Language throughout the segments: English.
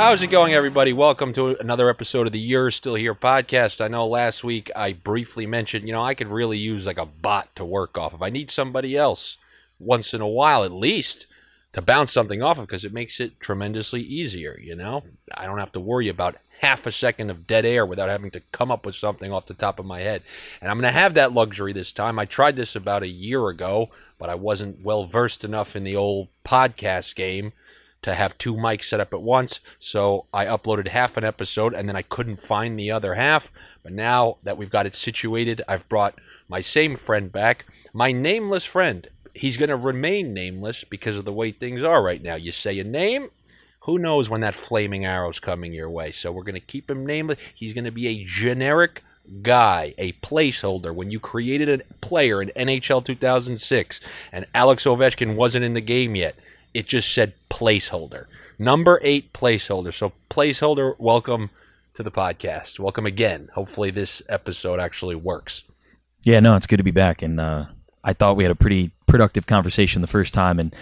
How's it going, everybody? Welcome to another episode of the You're Still Here podcast. I know last week I briefly mentioned, you know, I could really use like a bot to work off of. I need somebody else once in a while at least to bounce something off of because it makes it tremendously easier, you know? I don't have to worry about half a second of dead air without having to come up with something off the top of my head. And I'm going to have that luxury this time. I tried this about a year ago, but I wasn't well-versed enough in the old podcast game to have two mics set up at once, so I uploaded half an episode, and then I couldn't find the other half. But now that we've got it situated, I've brought my same friend back, my nameless friend. He's going to remain nameless because of the way things are right now. You say a name, who knows when that flaming arrow's coming your way. So we're going to keep him nameless. He's going to be a generic guy, a placeholder. When you created a player in NHL 2006 and Alex Ovechkin wasn't in the game yet, it just said placeholder. Number 8 placeholder. So placeholder, welcome to the podcast. Welcome again. Hopefully this episode actually works. Yeah, no, it's good to be back. And I thought we had a pretty productive conversation the first time, and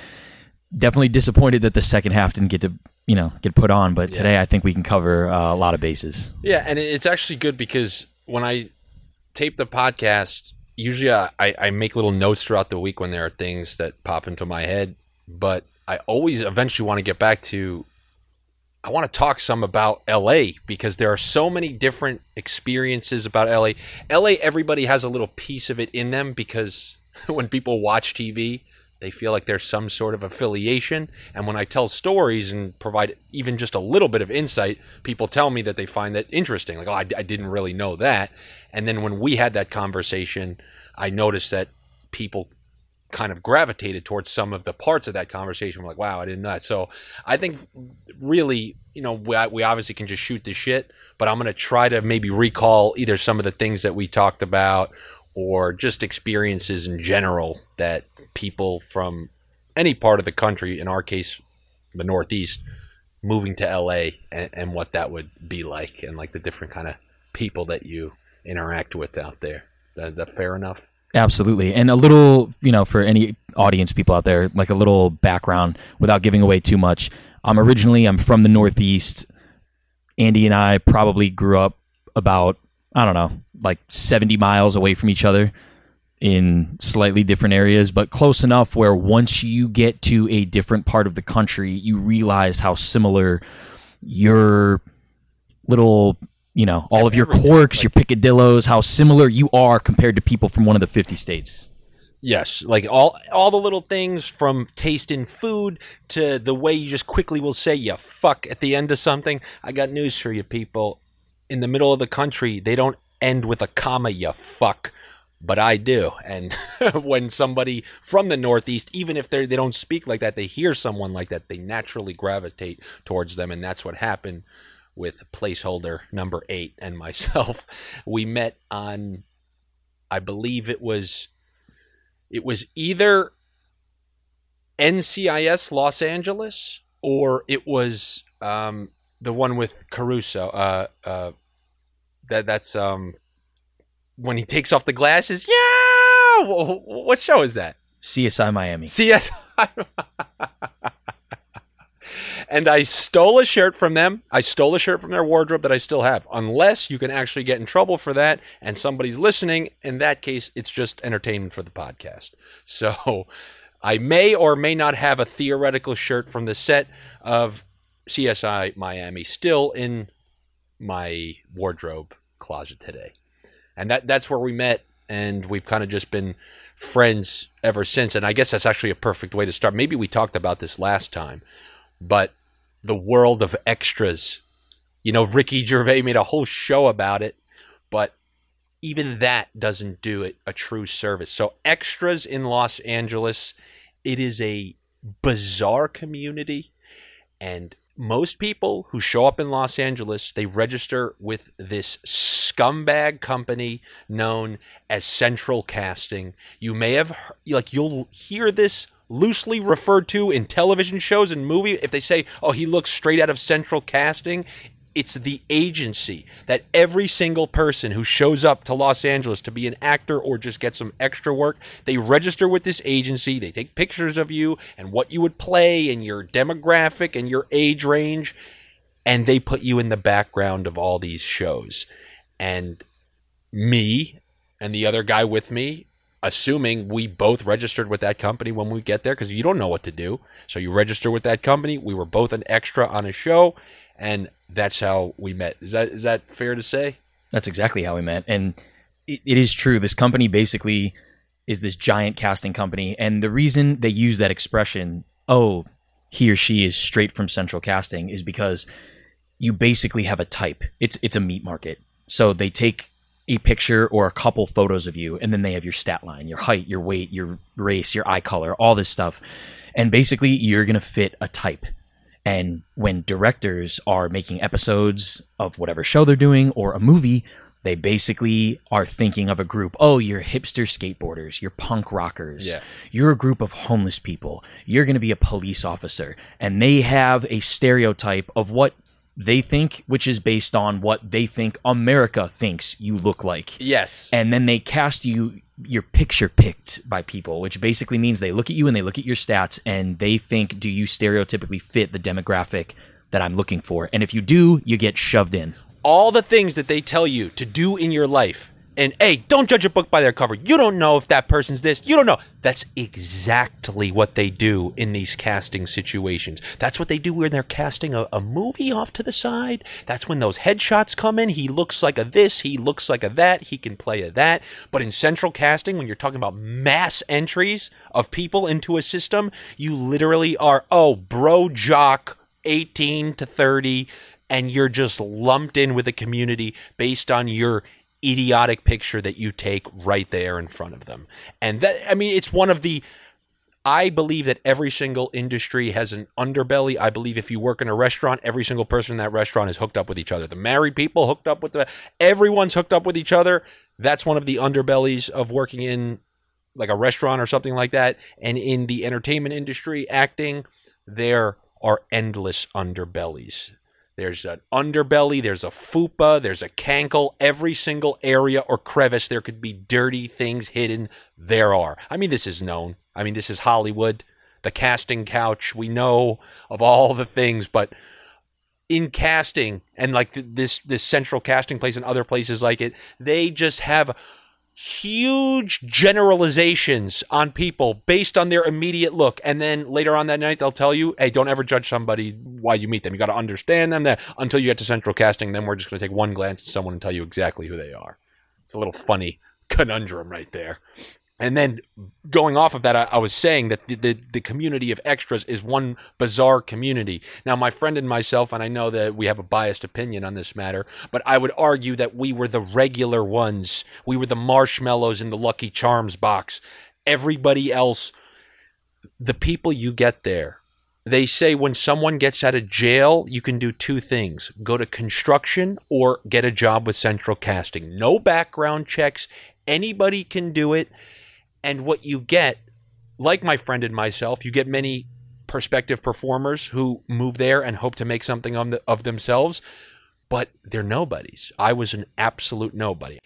definitely disappointed that the second half didn't get to, you know, get put on. But today I think we can cover a lot of bases. Yeah, and it's actually good because when I tape the podcast, usually I make little notes throughout the week when there are things that pop into my head. But I always eventually want to get back to, I want to talk some about LA because there are so many different experiences about LA. LA, everybody has a little piece of it in them because when people watch TV, they feel like there's some sort of affiliation. And when I tell stories and provide even just a little bit of insight, people tell me that they find that interesting. Like, oh, I didn't really know that. And then when we had that conversation, I noticed that people kind of gravitated towards some of the parts of that conversation. We're like, wow, I didn't know that. So I think really, you know, we obviously can just shoot the shit, but I'm going to try to maybe recall either some of the things that we talked about or just experiences in general that people from any part of the country, in our case, the Northeast, moving to LA and what that would be like and like the different kind of people that you interact with out there. Is that fair enough? Absolutely. And a little, you know, for any audience people out there, like a little background without giving away too much. I'm from the Northeast. Andy and I probably grew up about, I don't know, like 70 miles away from each other in slightly different areas, but close enough where once you get to a different part of the country, you realize how similar your little, you know, all of your quirks, your picadillos, how similar you are compared to people from one of the 50 states. Yes, like all the little things from taste in food to the way you just quickly will say you fuck at the end of something. I got news for you people. In the middle of the country, they don't end with a comma, you fuck. But I do. And when somebody from the Northeast, even if they don't speak like that, they hear someone like that, they naturally gravitate towards them. And that's what happened with placeholder number 8 and myself. We met on, I believe it was either NCIS Los Angeles or it was the one with Caruso. That's when he takes off the glasses. Yeah! What show is that? CSI Miami. CSI And I stole a shirt from them. I stole a shirt from their wardrobe that I still have. Unless you can actually get in trouble for that and somebody's listening, in that case, it's just entertainment for the podcast. So I may or may not have a theoretical shirt from the set of CSI Miami still in my wardrobe closet today. And that's where we met, and we've kind of just been friends ever since. And I guess that's actually a perfect way to start. Maybe we talked about this last time. But the world of extras, you know, Ricky Gervais made a whole show about it, but even that doesn't do it a true service. So extras in Los Angeles, it is a bizarre community, and most people who show up in Los Angeles, they register with this scumbag company known as Central Casting. You may have, like, you'll hear this loosely referred to in television shows and movies. If they say, oh, he looks straight out of Central Casting, it's the agency that every single person who shows up to Los Angeles to be an actor or just get some extra work, they register with this agency. They take pictures of you and what you would play and your demographic and your age range. and they put you in the background of all these shows. And me and the other guy with me, assuming we both registered with that company when we get there, because you don't know what to do. So you register with that company. We were both an extra on a show, and that's how we met. Is that fair to say? That's exactly how we met. And it is true. This company basically is this giant casting company. And the reason they use that expression, oh, he or she is straight from Central Casting, is because you basically have a type. It's a meat market. So they take a picture or a couple photos of you, and then they have your stat line, your height, your weight, your race, your eye color, all this stuff. And basically you're going to fit a type. And when directors are making episodes of whatever show they're doing or a movie, they basically are thinking of a group. Oh, you're hipster skateboarders. You're punk rockers. Yeah. You're a group of homeless people. You're going to be a police officer. And they have a stereotype of what they think, which is based on what they think America thinks you look like. Yes. And then they cast you, you're picture picked by people, which basically means they look at you and they look at your stats and they think, do you stereotypically fit the demographic that I'm looking for? And if you do, you get shoved in. All the things that they tell you to do in your life. And, hey, don't judge a book by their cover. You don't know if that person's this. You don't know. That's exactly what they do in these casting situations. That's what they do when they're casting a movie off to the side. That's when those headshots come in. He looks like a this. He looks like a that. He can play a that. But in Central Casting, when you're talking about mass entries of people into a system, you literally are, oh, bro jock, 18 to 30, and you're just lumped in with a community based on your idiotic picture that you take right there in front of them. And that, I mean, it's one of the, I believe that every single industry has an underbelly. I believe if you work in a restaurant, every single person in that restaurant is hooked up with each other. The married people hooked up with everyone's hooked up with each other. That's one of the underbellies of working in like a restaurant or something like that. And in the entertainment industry, acting, there are endless underbellies. There's an underbelly, there's a fupa, there's a cankle. Every single area or crevice there could be dirty things hidden. There are. I mean, this is known. I mean, this is Hollywood, the casting couch. We know of all the things, but in casting and like this Central Casting place and other places like it, they just have huge generalizations on people based on their immediate look. And then later on that night, they'll tell you, hey, don't ever judge somebody while you meet them. You got to understand them that until you get to Central Casting. Then we're just going to take one glance at someone and tell you exactly who they are. It's a little funny conundrum right there. And then going off of that, I was saying that the community of extras is one bizarre community. Now, my friend and myself, and I know that we have a biased opinion on this matter, but I would argue that we were the regular ones. We were the marshmallows in the Lucky Charms box. Everybody else, the people you get there, they say when someone gets out of jail, you can do two things. Go to construction or get a job with Central Casting. No background checks. Anybody can do it. And what you get, like my friend and myself, you get many prospective performers who move there and hope to make something of themselves, but they're nobodies. I was an absolute nobody.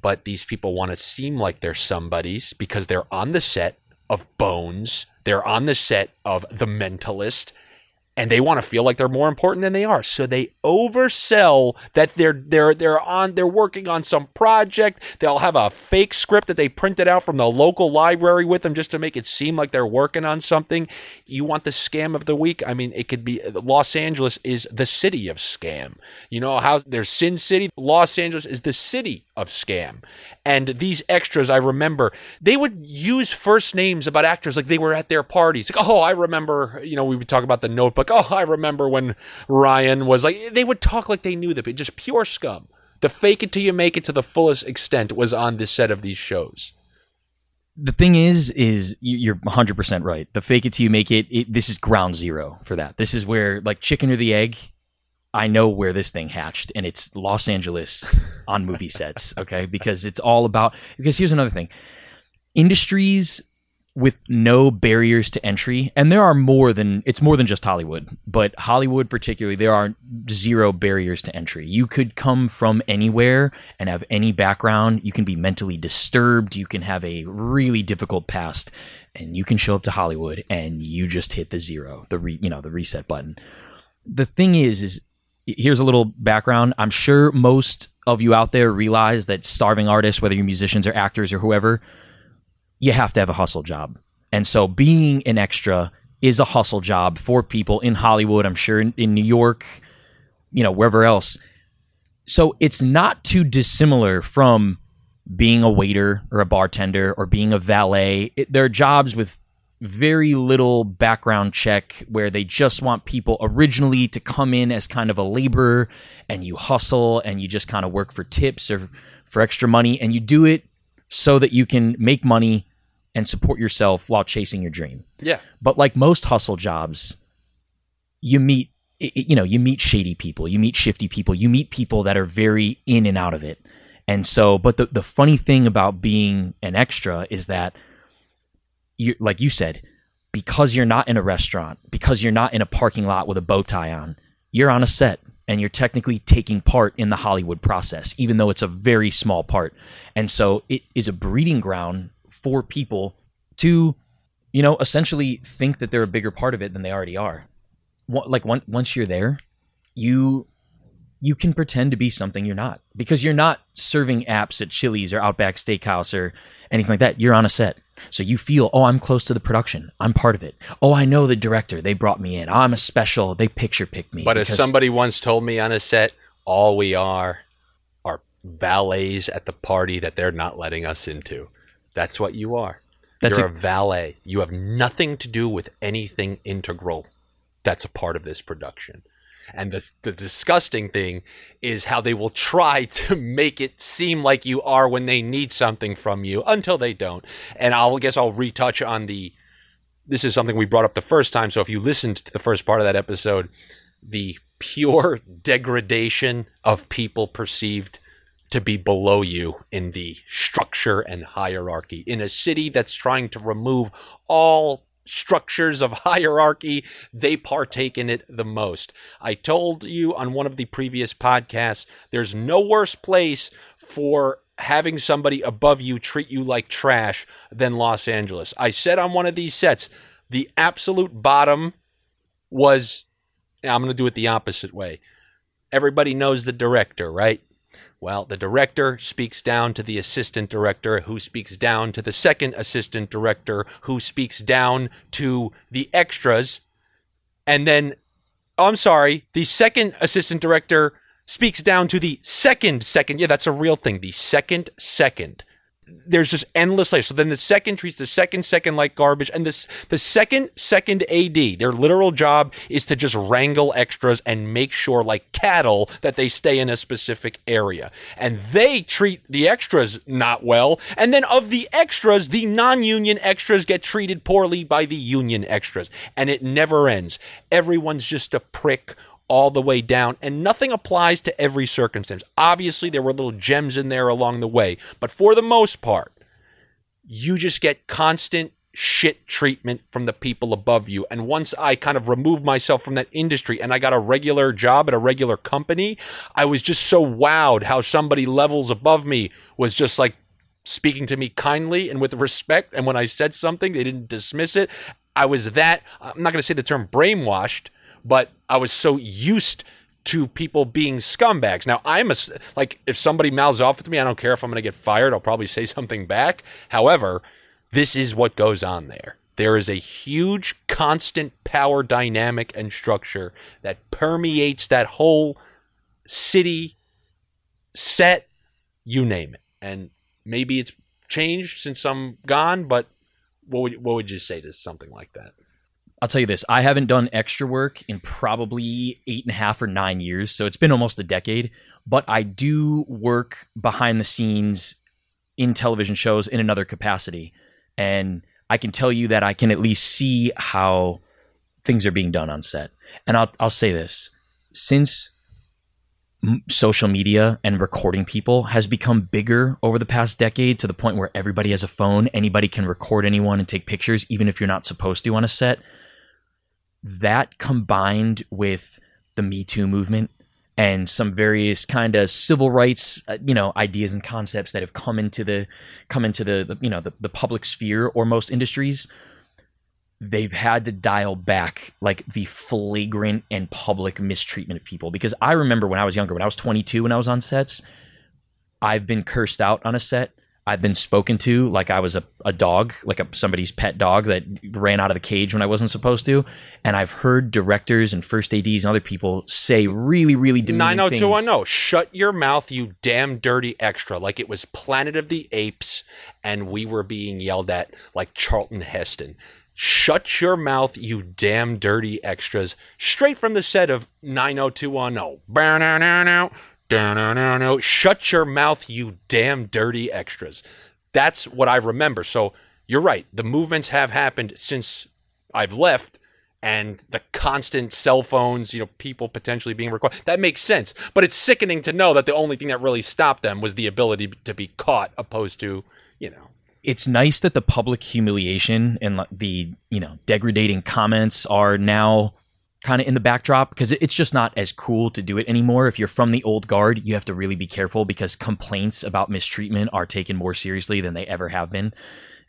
But these people want to seem like they're somebodies because they're on the set of Bones, they're on the set of The Mentalist, and they want to feel like they're more important than they are. So they oversell that they're working on some project. They'll have a fake script that they printed out from the local library with them just to make it seem like they're working on something. You want the scam of the week? I mean, it could be Los Angeles is the city of scam. You know how there's Sin City? Los Angeles is the city of scam. And these extras, I remember, they would use first names about actors like they were at their parties. Like, oh, I remember, you know, we would talk about The Notebook. Oh, I remember when Ryan was like, they would talk like they knew them. Just pure scum. The fake it till you make it to the fullest extent was on this set of these shows. The thing is you're 100% right. The fake it till you make it, this is ground zero for that. This is where, like chicken or the egg, I know where this thing hatched, and it's Los Angeles on movie sets, okay? Because it's all about, because here's another thing. Industries with no barriers to entry, and there are more than just Hollywood, but Hollywood particularly, there are zero barriers to entry. You could come from anywhere and have any background. You can be mentally disturbed. You can have a really difficult past, and you can show up to Hollywood and you just hit the zero, the reset button. The thing is here's a little background. I'm sure most of you out there realize that starving artists, whether you're musicians or actors or whoever, you have to have a hustle job. And so being an extra is a hustle job for people in Hollywood, I'm sure in New York, you know, wherever else. So it's not too dissimilar from being a waiter or a bartender or being a valet. There are jobs with very little background check where they just want people originally to come in as kind of a laborer, and you hustle and you just kind of work for tips or for extra money, and you do it so that you can make money and support yourself while chasing your dream. Yeah. But like most hustle jobs, you meet shady people, you meet shifty people, you meet people that are very in and out of it. And so, but the funny thing about being an extra is that, you, like you said, because you're not in a restaurant, because you're not in a parking lot with a bow tie on, you're on a set. And you're technically taking part in the Hollywood process, even though it's a very small part. And so it is a breeding ground for people to, you know, essentially think that they're a bigger part of it than they already are. Like once you're there, you can pretend to be something you're not, because you're not serving apps at Chili's or Outback Steakhouse or anything like that. You're on a set. So you feel, oh, I'm close to the production. I'm part of it. Oh, I know the director. They brought me in. I'm a special. They picture picked me. But as somebody once told me on a set, all we are valets at the party that they're not letting us into. That's what you are. You're a valet. You have nothing to do with anything integral that's a part of this production. And the disgusting thing is how they will try to make it seem like you are when they need something from you, until they don't. And I guess I'll retouch on this is something we brought up the first time. So if you listened to the first part of that episode, the pure degradation of people perceived to be below you in the structure and hierarchy in a city that's trying to remove all structures of hierarchy. They partake in it the most. I told you on one of the previous podcasts, there's no worse place for having somebody above you treat you like trash than Los Angeles. I said on one of these sets, the absolute bottom was, I'm going to do it the opposite way. Everybody knows the director, right? Well, the director speaks down to the assistant director, who speaks down to the second assistant director, who speaks down to the extras. And then, the second assistant director speaks down to the second. Yeah, that's a real thing. The second. There's just endless layers. So then the second treats the second like garbage. And the second AD, their literal job is to just wrangle extras and make sure, like cattle, that they stay in a specific area. And they treat the extras not well. And then of the extras, the non-union extras get treated poorly by the union extras. And it never ends. Everyone's just a prick all the way down, and nothing applies to every circumstance. Obviously, there were little gems in there along the way, but for the most part, you just get constant shit treatment from the people above you. And once I kind of removed myself from that industry and I got a regular job at a regular company, I was just so wowed how somebody levels above me was just like speaking to me kindly and with respect. And when I said something, they didn't dismiss it. I'm not going to say the term brainwashed, but I was so used to people being scumbags. Now, if somebody mouths off with me, I don't care if I'm going to get fired. I'll probably say something back. However, this is what goes on there. There is a huge, constant power dynamic and structure that permeates that whole city, set, you name it. And maybe it's changed since I'm gone, but what would you say to something like that? I'll tell you this, I haven't done extra work in probably 8.5 or 9 years, so it's been almost a decade, but I do work behind the scenes in television shows in another capacity, and I can tell you that I can at least see how things are being done on set. And I'll say this, since social media and recording people has become bigger over the past decade to the point where everybody has a phone, anybody can record anyone and take pictures, even if you're not supposed to on a set, that combined with the Me Too movement and some various kind of civil rights, ideas and concepts that have come into the public sphere or most industries, they've had to dial back like the flagrant and public mistreatment of people. Because I remember when I was younger, when I was 22, when I was on sets, I've been cursed out on a set. I've been spoken to like I was a dog, like somebody's pet dog that ran out of the cage when I wasn't supposed to. And I've heard directors and first ADs and other people say really, really demeaning 90210, things. Shut your mouth, you damn dirty extra. Like it was Planet of the Apes and we were being yelled at like Charlton Heston. Shut your mouth, you damn dirty extras. Straight from the set of 90210. No, shut your mouth, you damn dirty extras. That's what I remember. So you're right. The movements have happened since I've left, and the constant cell phones, you know, people potentially being recorded. That makes sense. But it's sickening to know that the only thing that really stopped them was the ability to be caught, opposed to, you know. It's nice that the public humiliation and the, you know, degrading comments are now kind of in the backdrop, because it's just not as cool to do it anymore. If you're from the old guard, you have to really be careful because complaints about mistreatment are taken more seriously than they ever have been.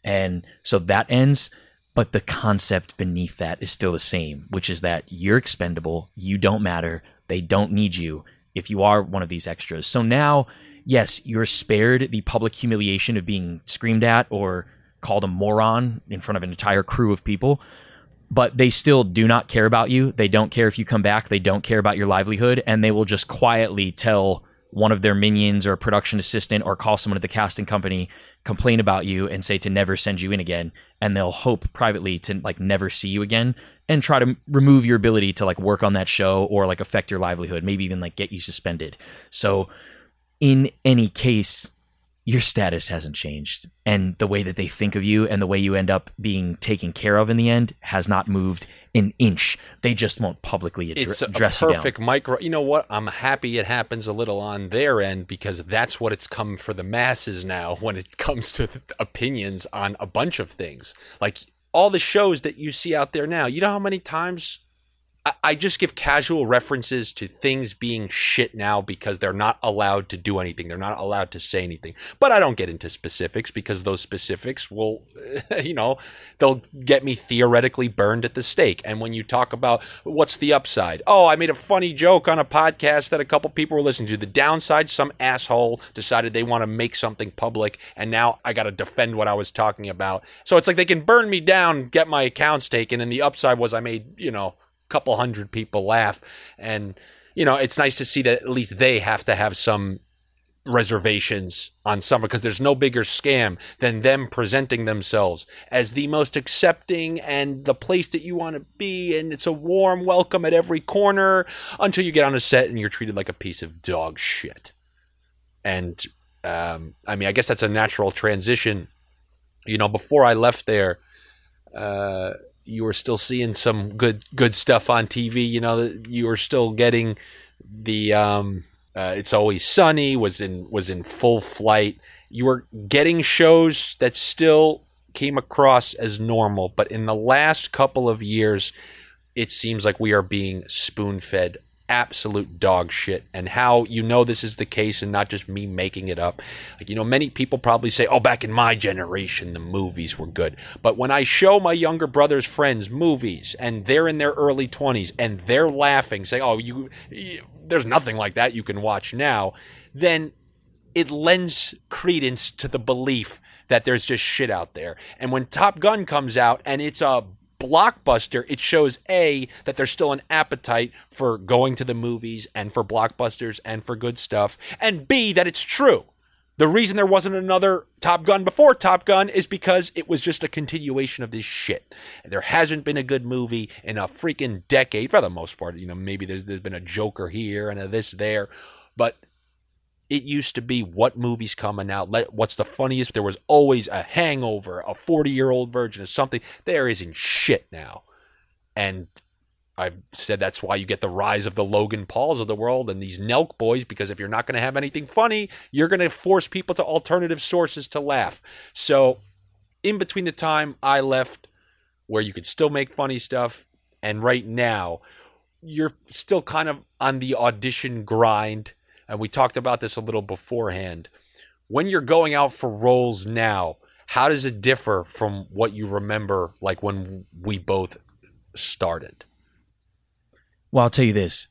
And so that ends. But the concept beneath that is still the same, which is that you're expendable. You don't matter. They don't need you if you are one of these extras. So now, yes, you're spared the public humiliation of being screamed at or called a moron in front of an entire crew of people. But they still do not care about you. They don't care if you come back. They don't care about your livelihood. And they will just quietly tell one of their minions or a production assistant or call someone at the casting company, complain about you and say to never send you in again. And they'll hope privately to like never see you again and try to remove your ability to like work on that show or like affect your livelihood, maybe even like get you suspended. So in any case, your status hasn't changed, and the way that they think of you and the way you end up being taken care of in the end has not moved an inch. They just won't publicly address you down. It's a perfect micro. You know what? I'm happy it happens a little on their end, because that's what it's come for the masses now when it comes to opinions on a bunch of things. Like all the shows that you see out there now, you know how many times I just give casual references to things being shit now because they're not allowed to do anything. They're not allowed to say anything. But I don't get into specifics because those specifics will, you know, they'll get me theoretically burned at the stake. And when you talk about what's the upside? Oh, I made a funny joke on a podcast that a couple people were listening to. The downside, some asshole decided they want to make something public, and now I got to defend what I was talking about. So it's like they can burn me down, get my accounts taken, and the upside was I made, you know, couple hundred people laugh. And you know, it's nice to see that at least they have to have some reservations on some, because there's no bigger scam than them presenting themselves as the most accepting and the place that you want to be, and it's a warm welcome at every corner, until you get on a set and you're treated like a piece of dog shit. And I mean, I guess that's a natural transition. You know, before I left there, you were still seeing some good stuff on TV. You know, you were still getting the It's Always Sunny was in full flight. You were getting shows that still came across as normal, but in the last couple of years, it seems like we are being spoon-fed absolute dog shit. And how, you know, this is the case and not just me making it up. Like, you know, many people probably say, oh, back in my generation, the movies were good. But when I show my younger brother's friends movies and they're in their early 20s and they're laughing, saying, oh, there's nothing like that you can watch now, then it lends credence to the belief that there's just shit out there. And when Top Gun comes out and it's a blockbuster, it shows that there's still an appetite for going to the movies and for blockbusters and for good stuff, and b, that it's true. The reason there wasn't another Top Gun before Top Gun is because it was just a continuation of this shit. There hasn't been a good movie in a freaking decade for the most part. You know, maybe there's been a Joker here and a this there, but it used to be what movie's coming out, what's the funniest. There was always a Hangover, a 40-year-old version of something. There isn't shit now. And I've said that's why you get the rise of the Logan Pauls of the world and these Nelk boys, because if you're not going to have anything funny, you're going to force people to alternative sources to laugh. So in between the time I left, where you could still make funny stuff, and right now, you're still kind of on the audition grind. And we talked about this a little beforehand. When you're going out for roles now, How does it differ from what you remember, like when we both started? Well, I'll tell you this.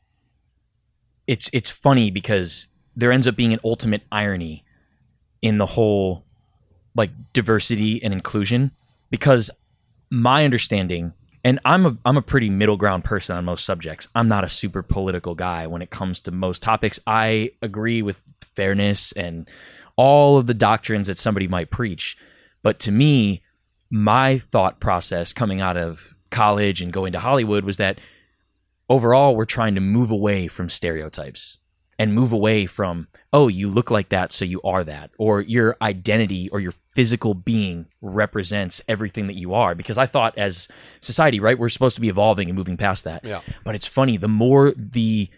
It's funny because there ends up being an ultimate irony in the whole like diversity and inclusion, because my understanding, and I'm a pretty middle ground person on most subjects. I'm not a super political guy when it comes to most topics. I agree with fairness and all of the doctrines that somebody might preach. But to me, my thought process coming out of college and going to Hollywood was that overall, we're trying to move away from stereotypes and move away from, oh, you look like that, so you are that, or your identity or your physical being represents everything that you are. Because I thought as society, right, we're supposed to be evolving and moving past that. Yeah. But it's funny, the more the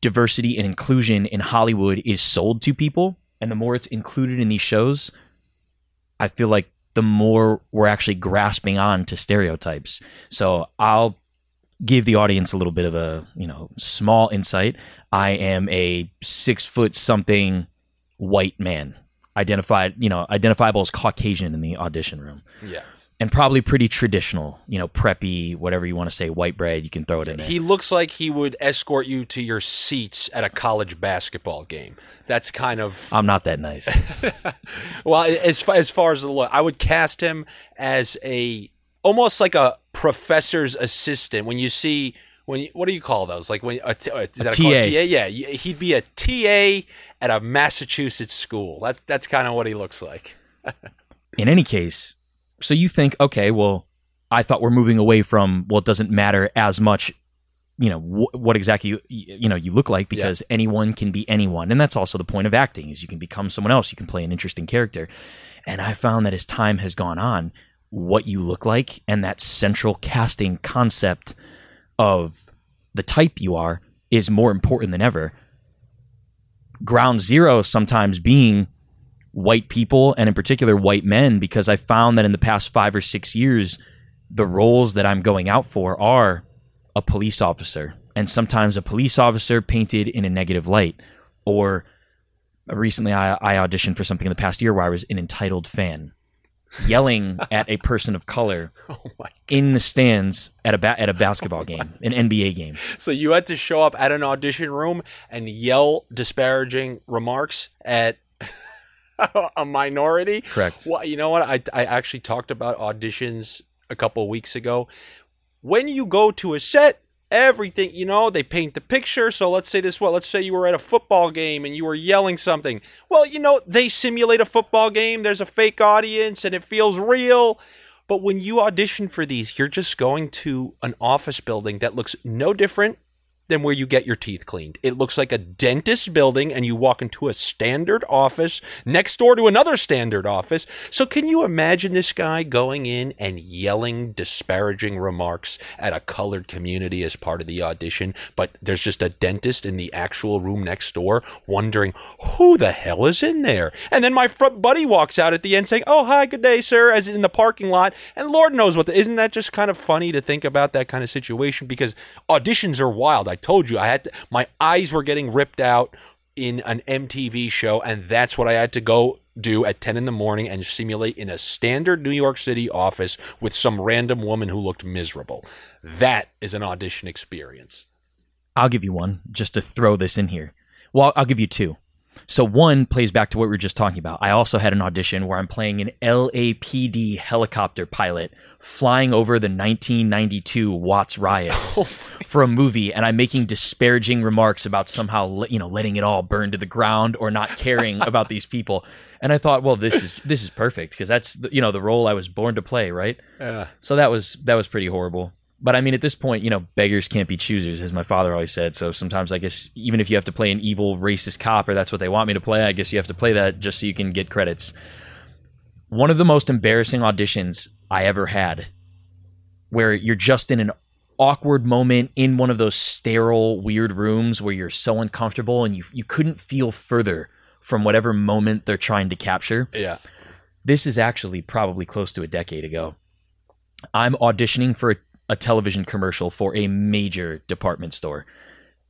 diversity and inclusion in Hollywood is sold to people and the more it's included in these shows, I feel like the more we're actually grasping on to stereotypes. So I'll give the audience a little bit of a, you know, small insight. I am a 6 foot something white man, identifiable as Caucasian in the audition room. Yeah. And probably pretty traditional, you know, preppy, whatever you want to say, white bread, you can throw it in there. He looks like he would escort you to your seats at a college basketball game. That's kind of... I'm not that nice. Well, as far as the look, I would cast him as a... almost like a professor's assistant. When you see, what do you call those? Like when is that a TA? Yeah, he'd be a TA at a Massachusetts school. That's kind of what he looks like. In any case, so you think, okay, well, I thought we're moving away from, well, it doesn't matter as much, you know, what exactly you look like, because anyone can be anyone, and that's also the point of acting, is you can become someone else. You can play an interesting character, and I found that as time has gone on, what you look like and that central casting concept of the type you are is more important than ever. Ground zero sometimes being white people, and in particular white men, because I found that in the past 5 or 6 years, the roles that I'm going out for are a police officer, and sometimes a police officer painted in a negative light. Or recently I auditioned for something in the past year where I was an entitled fan, yelling at a person of color in the stands at a basketball game, an NBA game. So you had to show up at an audition room and yell disparaging remarks at a minority? Correct. Well, you know what? I actually talked about auditions a couple of weeks ago. When you go to a set, everything, you know, they paint the picture. So let's say you were at a football game and you were yelling something. Well, you know, they simulate a football game. There's a fake audience and it feels real. But when you audition for these, you're just going to an office building that looks no different than where you get your teeth cleaned. It looks like a dentist building, and you walk into a standard office next door to another standard office. So can you imagine this guy going in and yelling disparaging remarks at a colored community as part of the audition, but there's just a dentist in the actual room next door wondering, who the hell is in there? And then my front buddy walks out at the end saying, oh, hi, good day, sir, as in the parking lot, and Lord knows what. Isn't that just kind of funny to think about that kind of situation? Because auditions are wild. I told you, my eyes were getting ripped out in an MTV show, and that's what I had to go do at 10 in the morning and simulate in a standard New York City office with some random woman who looked miserable. That is an audition experience. I'll give you one just to throw this in here. Well, I'll give you two. So one plays back to what we were just talking about. I also had an audition where I'm playing an LAPD helicopter pilot flying over the 1992 Watts riots for a movie, and I'm making disparaging remarks about somehow, you know, letting it all burn to the ground or not caring about these people. And I thought, well, this is perfect, because that's, you know, the role I was born to play, right? So that was pretty horrible. But I mean, at this point, you know, beggars can't be choosers, as my father always said. So sometimes, I guess, even if you have to play an evil racist cop, or that's what they want me to play, I guess you have to play that just so you can get credits. One of the most embarrassing auditions I ever had, where you're just in an awkward moment in one of those sterile, weird rooms where you're so uncomfortable and you couldn't feel further from whatever moment they're trying to capture. Yeah. This is actually probably close to a decade ago. I'm auditioning for a television commercial for a major department store,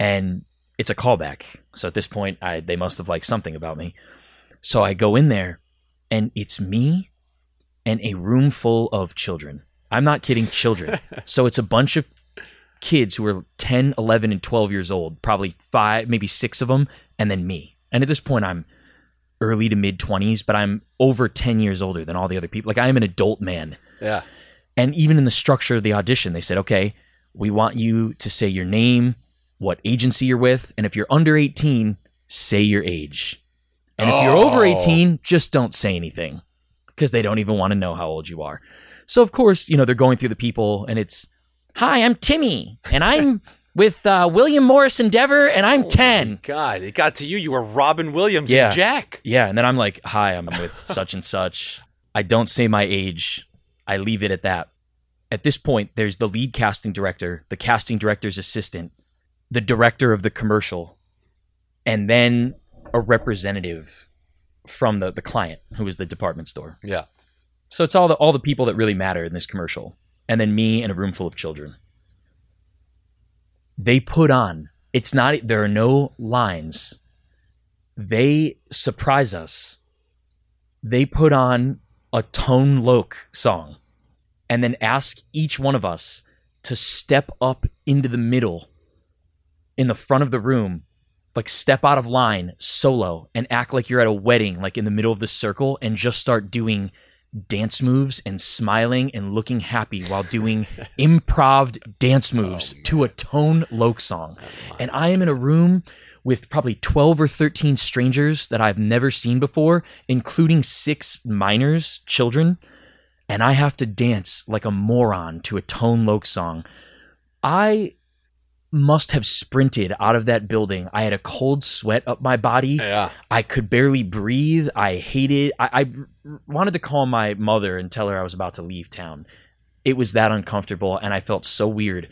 and it's a callback. So at this point, they must have liked something about me. So I go in there, and it's me and a room full of children. I'm not kidding, children. So it's a bunch of kids who are 10, 11, and 12 years old, probably 5, maybe 6 of them, and then me. And at this point, I'm early to mid-20s, but I'm over 10 years older than all the other people. Like, I am an adult man. Yeah. And even in the structure of the audition, they said, okay, we want you to say your name, what agency you're with, and if you're under 18, say your age. And if you're over 18, just don't say anything, because they don't even want to know how old you are. So, of course, you know, they're going through the people, and it's, hi, I'm Timmy, and I'm with William Morris Endeavor, and I'm 10. God, it got to you. You were Robin Williams and Jack. Yeah, and then I'm like, hi, I'm with such and such. I don't say my age. I leave it at that. At this point, there's the lead casting director, the casting director's assistant, the director of the commercial, and then a representative from the client, who is the department store. Yeah. So it's all the people that really matter in this commercial. And then me and a room full of children. They put on. It's not, there are no lines. They surprise us. They put on a Tone Loc song and then ask each one of us to step up into the middle in the front of the room, like step out of line solo and act like you're at a wedding, like in the middle of the circle, and just start doing dance moves and smiling and looking happy while doing improv dance moves to a Tone Loc song. And I am in a room with probably 12 or 13 strangers that I've never seen before, including 6 minors, children, and I have to dance like a moron to a Tone Loc song. I must have sprinted out of that building. I had a cold sweat up my body. Yeah. I could barely breathe. I hated it. I wanted to call my mother and tell her I was about to leave town. It was that uncomfortable, and I felt so weird.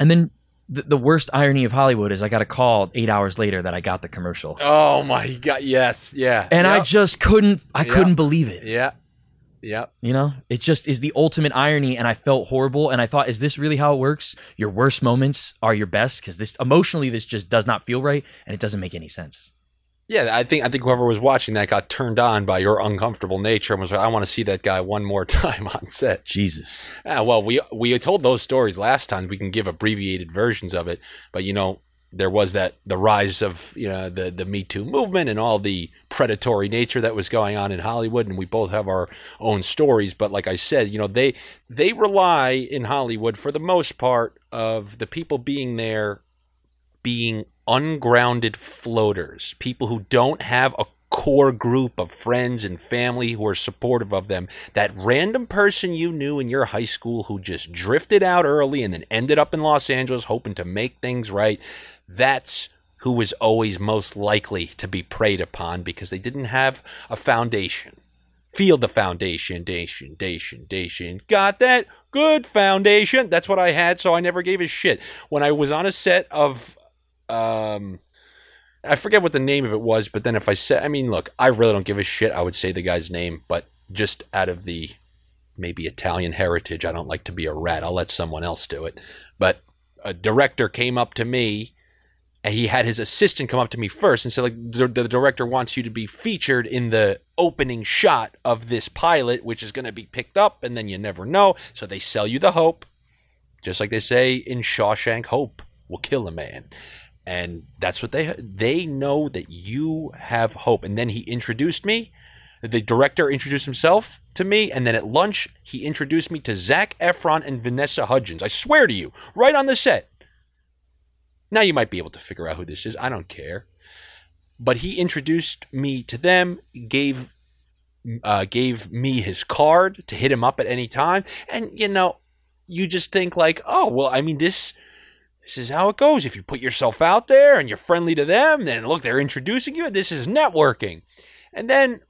And then the worst irony of Hollywood is I got a call 8 hours later that I got the commercial. Oh, my God. Yes. Yeah. And I just couldn't believe it. Yeah. Yeah. You know, it just is the ultimate irony. And I felt horrible. And I thought, is this really how it works? Your worst moments are your best, because this emotionally, this just does not feel right. And it doesn't make any sense. Yeah. I think whoever was watching that got turned on by your uncomfortable nature and was like, I want to see that guy one more time on set. Jesus. Yeah, well, we told those stories last time. We can give abbreviated versions of it. But, you know, there was the rise of, you know, the Me Too movement and all the predatory nature that was going on in Hollywood, and we both have our own stories. But like I said, you know, they rely in Hollywood for the most part of the people being there being ungrounded floaters, people who don't have a core group of friends and family who are supportive of them. That random person you knew in your high school who just drifted out early and then ended up in Los Angeles hoping to make things right. That's who was always most likely to be preyed upon, because they didn't have a foundation. Feel the foundation, dation. Got that? Good foundation. That's what I had, so I never gave a shit. When I was on a set of, I forget what the name of it was, but then if I said, I mean, look, I really don't give a shit. I would say the guy's name, but just out of the maybe Italian heritage, I don't like to be a rat. I'll let someone else do it. But a director came up to me, and he had his assistant come up to me first and said, like, the director wants you to be featured in the opening shot of this pilot, which is going to be picked up, and then you never know. So they sell you the hope, just like they say in Shawshank, hope will kill a man. And that's what they know, that you have hope. And then he introduced me. The director introduced himself to me, and then at lunch, he introduced me to Zac Efron and Vanessa Hudgens. I swear to you, right on the set. Now you might be able to figure out who this is. I don't care. But he introduced me to them, gave me his card to hit him up at any time. And, you know, you just think like, oh, well, I mean, this is how it goes. If you put yourself out there and you're friendly to them, then look, they're introducing you. This is networking. And then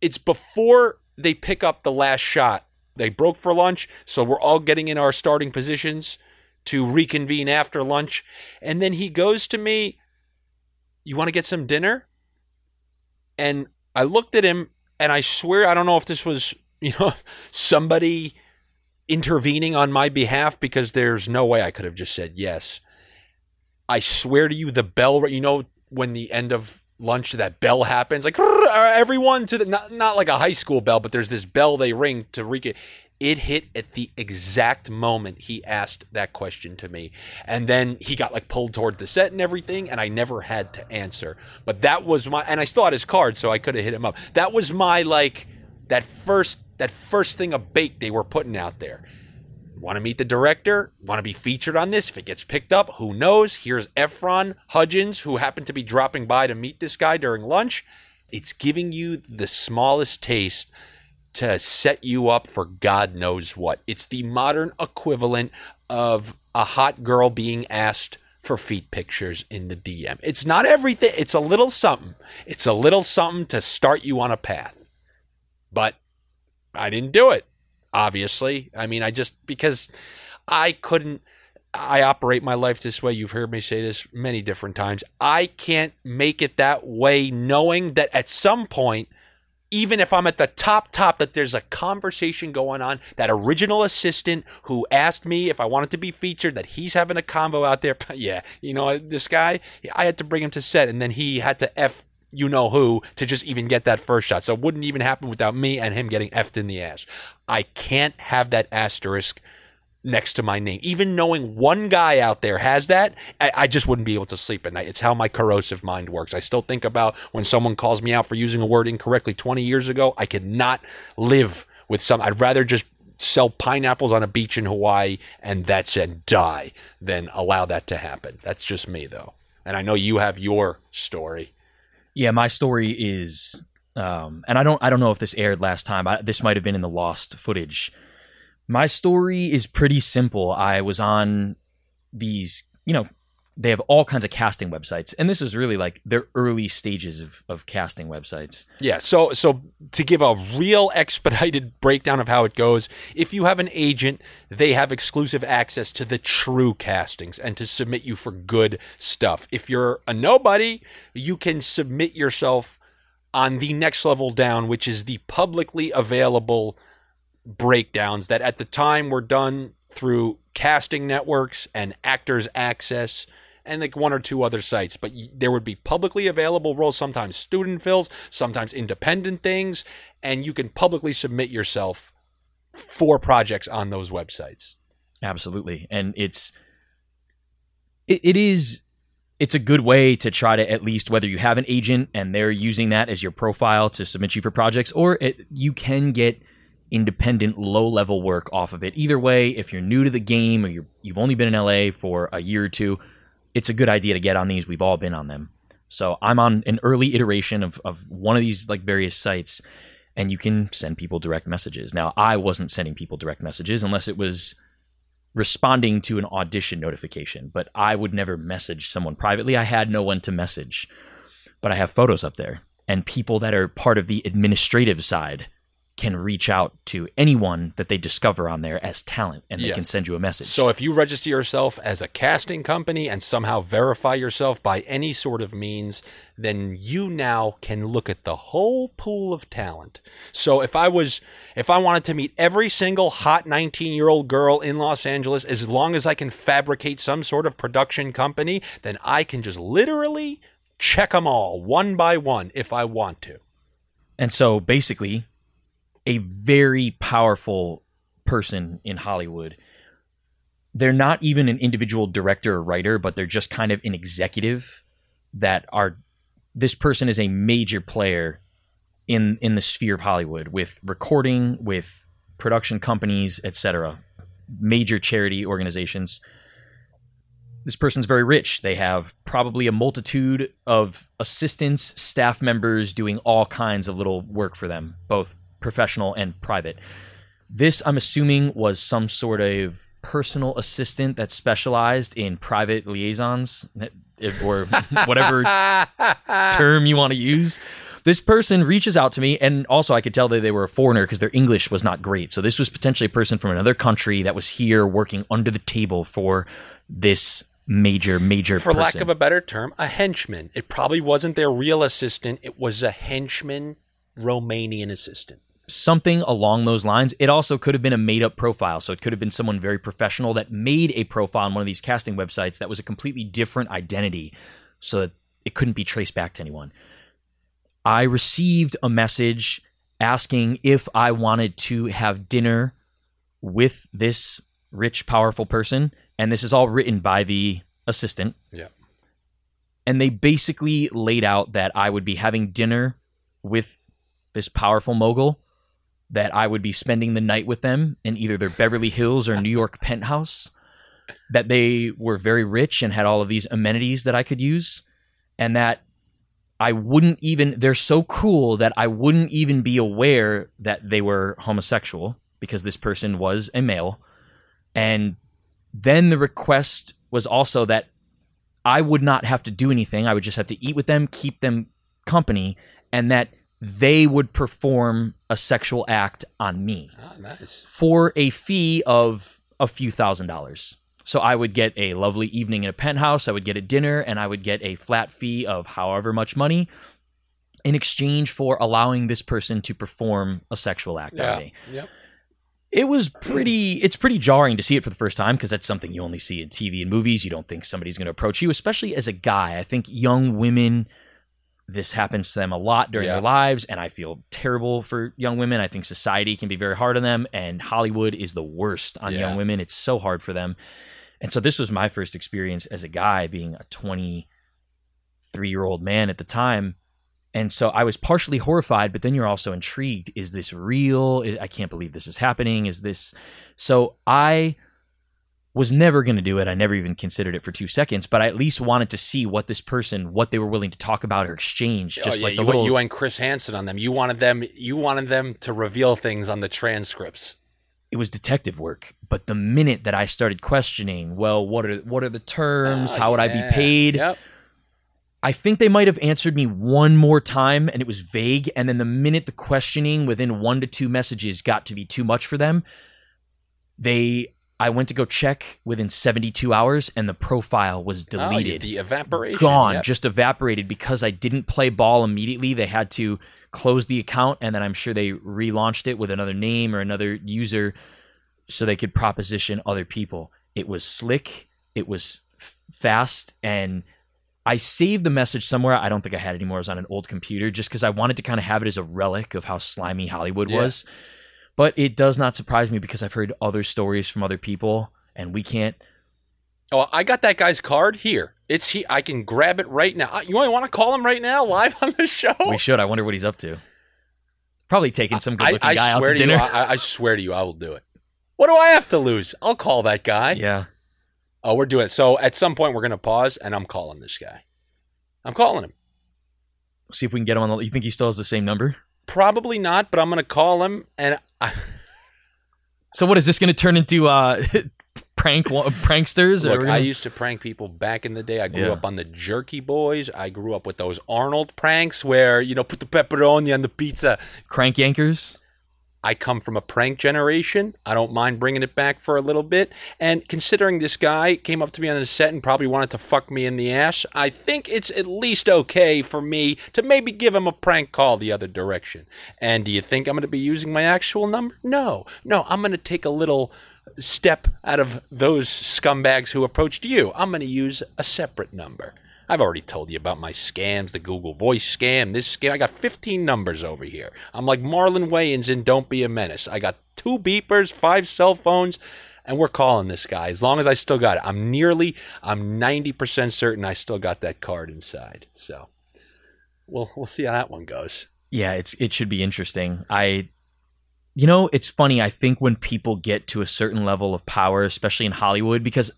it's before they pick up the last shot. They broke for lunch, so we're all getting in our starting positions to reconvene after lunch. And then he goes to me, you want to get some dinner? And I looked at him, and I swear, I don't know if this was, you know, somebody intervening on my behalf, because there's no way I could have just said yes. I swear to you, the bell, you know, when the end of lunch, that bell happens, like everyone to the, not like a high school bell, but there's this bell they ring to Ricky. It hit at the exact moment he asked that question to me. And then he got like pulled toward the set and everything, and I never had to answer. But that was my, and I still had his card, so I could have hit him up. That was my, like, that first thing of bait they were putting out there. Want to meet the director? Want to be featured on this? If it gets picked up, who knows? Here's Efron, Hudgens, who happened to be dropping by to meet this guy during lunch. It's giving you the smallest taste to set you up for God knows what. It's the modern equivalent of a hot girl being asked for feet pictures in the DM. It's not everything. It's a little something. It's a little something to start you on a path. But I didn't do it, obviously. I mean, I just, because I couldn't, I operate my life this way. You've heard me say this many different times. I can't make it that way knowing that at some point, even if I'm at the top, that there's a conversation going on. That original assistant who asked me if I wanted to be featured, that he's having a convo out there. Yeah, you know, this guy, I had to bring him to set, and then he had to F you-know-who to just even get that first shot. So it wouldn't even happen without me and him getting effed in the ass. I can't have that asterisk next to my name. Even knowing one guy out there has that, I just wouldn't be able to sleep at night. It's how my corrosive mind works. I still think about when someone calls me out for using a word incorrectly 20 years ago. I could not live with some. I'd rather just sell pineapples on a beach in Hawaii and that's it, die, than allow that to happen. That's just me, though. And I know you have your story. Yeah, my story is, and I don't know if this aired last time. This might have been in the lost footage. My story is pretty simple. I was on these, you know, they have all kinds of casting websites. And this is really like their early stages of casting websites. Yeah. So to give a real expedited breakdown of how it goes, if you have an agent, they have exclusive access to the true castings and to submit you for good stuff. If you're a nobody, you can submit yourself on the next level down, which is the publicly available breakdowns that at the time were done through casting networks and Actors Access and like one or two other sites. But there would be publicly available roles, sometimes student fills, sometimes independent things, and you can publicly submit yourself for projects on those websites. Absolutely. And it's a good way to try to, at least whether you have an agent and they're using that as your profile to submit you for projects, or you can get independent low-level work off of it. Either way, if you're new to the game or you've only been in LA for a year or two, it's a good idea to get on these. We've all been on them. So I'm on an early iteration of one of these like various sites, and you can send people direct messages. Now, I wasn't sending people direct messages unless it was responding to an audition notification, but I would never message someone privately. I had no one to message, but I have photos up there, and people that are part of the administrative side can reach out to anyone that they discover on there as talent, and they can send you a message. So if you register yourself as a casting company and somehow verify yourself by any sort of means, then you now can look at the whole pool of talent. So if I wanted to meet every single hot 19-year-old girl in Los Angeles, as long as I can fabricate some sort of production company, then I can just literally check them all one by one if I want to. And so basically, a very powerful person in Hollywood. They're not even an individual director or writer, but they're just kind of an executive this person is a major player in the sphere of Hollywood, with recording, with production companies, etc., major charity organizations. This person's very rich. They have probably a multitude of assistants, staff members doing all kinds of little work for them, both professional and private. This, I'm assuming, was some sort of personal assistant that specialized in private liaisons, or whatever term you want to use. This person reaches out to me, and also I could tell that they were a foreigner because their English was not great. So this was potentially a person from another country that was here working under the table for this major person. For lack of a better term, a henchman. It probably wasn't their real assistant. It was a henchman Romanian assistant. Something along those lines. It also could have been a made-up profile. So it could have been someone very professional that made a profile on one of these casting websites that was a completely different identity so that it couldn't be traced back to anyone. I received a message asking if I wanted to have dinner with this rich, powerful person. And this is all written by the assistant. Yeah. And they basically laid out that I would be having dinner with this powerful mogul, that I would be spending the night with them in either their Beverly Hills or New York penthouse, that they were very rich and had all of these amenities that I could use, and that I wouldn't even, they're so cool that I wouldn't even be aware that they were homosexual because this person was a male. And then the request was also that I would not have to do anything. I would just have to eat with them, keep them company, and that they would perform a sexual act on me. Oh, nice. For a fee of a few $1,000s. So I would get a lovely evening in a penthouse, I would get a dinner, and I would get a flat fee of however much money in exchange for allowing this person to perform a sexual act on me. Yep. It was pretty jarring to see it for the first time, because that's something you only see in TV and movies. You don't think somebody's going to approach you, especially as a guy. I think young women, this happens to them a lot during their lives, and I feel terrible for young women. I think society can be very hard on them, and Hollywood is the worst on young women. It's so hard for them. And so this was my first experience as a guy, being a 23-year-old man at the time. And so I was partially horrified, but then you're also intrigued. Is this real? I can't believe this is happening. Is this? So I was never going to do it. I never even considered it for 2 seconds, but I at least wanted to see what this person, what they were willing to talk about or exchange. Just like you and Chris Hansen on them. You wanted them to reveal things on the transcripts. It was detective work. But the minute that I started questioning, well, what are the terms? How would I be paid? Yep. I think they might have answered me one more time, and it was vague. And then the minute the questioning within 1 to 2 messages got to be too much for them, I went to go check within 72 hours, and the profile was deleted. Oh, the evaporation. Gone, just evaporated, because I didn't play ball immediately. They had to close the account, and then I'm sure they relaunched it with another name or another user so they could proposition other people. It was slick. It was fast, and I saved the message somewhere. I don't think I had it anymore. It was on an old computer, just because I wanted to kind of have it as a relic of how slimy Hollywood was. But it does not surprise me, because I've heard other stories from other people, and we can't. Oh, I got that guy's card here. I can grab it right now. You want to call him right now, live on the show? We should. I wonder what he's up to. Probably taking some good-looking guy out to dinner. I swear to you, I will do it. What do I have to lose? I'll call that guy. Yeah. Oh, we're doing it. So at some point, we're going to pause, and I'm calling this guy. I'm calling him. See if we can get him on the. You think he still has the same number? Probably not, but I'm going to call him. And so what is this going to turn into? Pranksters? Look, I used to prank people back in the day. I grew up on the Jerky Boys. I grew up with those Arnold pranks where, put the pepperoni on the pizza. Crank Yankers. I come from a prank generation. I don't mind bringing it back for a little bit. And considering this guy came up to me on the set and probably wanted to fuck me in the ass, I think it's at least okay for me to maybe give him a prank call the other direction. And do you think I'm going to be using my actual number? No, I'm going to take a little step out of those scumbags who approached you. I'm going to use a separate number. I've already told you about my scams, the Google Voice scam, this scam. I got 15 numbers over here. I'm like Marlon Wayans in Don't Be a Menace. I got 2 beepers, 5 cell phones, and we're calling this guy as long as I still got it. I'm 90% certain I still got that card inside. So we'll see how that one goes. Yeah, it should be interesting. It's funny. I think when people get to a certain level of power, especially in Hollywood, because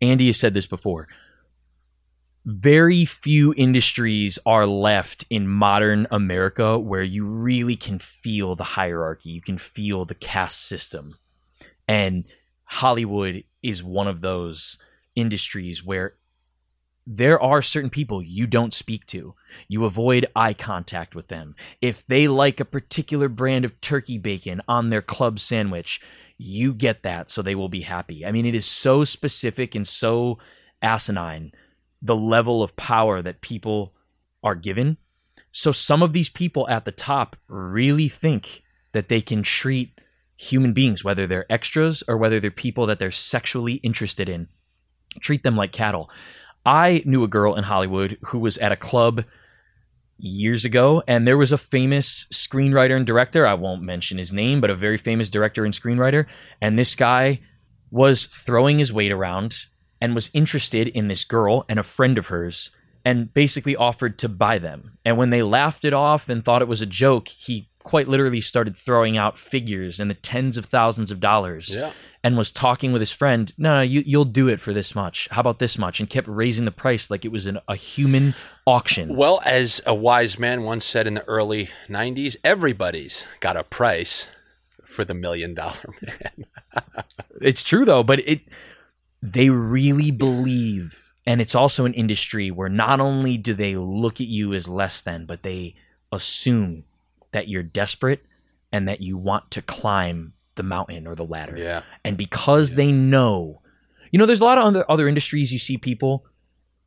Andy has said this before, very few industries are left in modern America where you really can feel the hierarchy. You can feel the caste system. And Hollywood is one of those industries where there are certain people you don't speak to. You avoid eye contact with them. If they like a particular brand of turkey bacon on their club sandwich, you get that, so they will be happy. I mean, it is so specific and so asinine, the level of power that people are given. So some of these people at the top really think that they can treat human beings, whether they're extras or whether they're people that they're sexually interested in, treat them like cattle. I knew a girl in Hollywood who was at a club years ago, and there was a famous screenwriter and director. I won't mention his name, but a very famous director and screenwriter. And this guy was throwing his weight around and was interested in this girl and a friend of hers, and basically offered to buy them. And when they laughed it off and thought it was a joke, he quite literally started throwing out figures in the tens of thousands of dollars, and was talking with his friend, no, you'll do it for this much. How about this much? And kept raising the price like it was a human auction. Well, as a wise man once said in the early 90s, everybody's got a price for the $1 million man. It's true, though, but they really believe. And it's also an industry where not only do they look at you as less than, but they assume that you're desperate and that you want to climb the mountain or the ladder. Yeah. And because they know, there's a lot of other industries you see people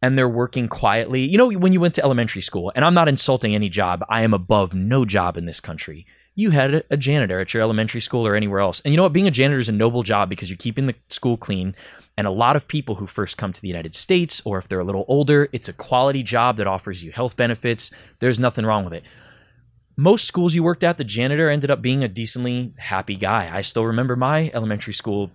and they're working quietly. When you went to elementary school, and I'm not insulting any job, I am above no job in this country. You had a janitor at your elementary school or anywhere else. And you know what? Being a janitor is a noble job because you're keeping the school clean. And a lot of people who first come to the United States, or if they're a little older, it's a quality job that offers you health benefits. There's nothing wrong with it. Most schools you worked at, the janitor ended up being a decently happy guy. I still remember my elementary school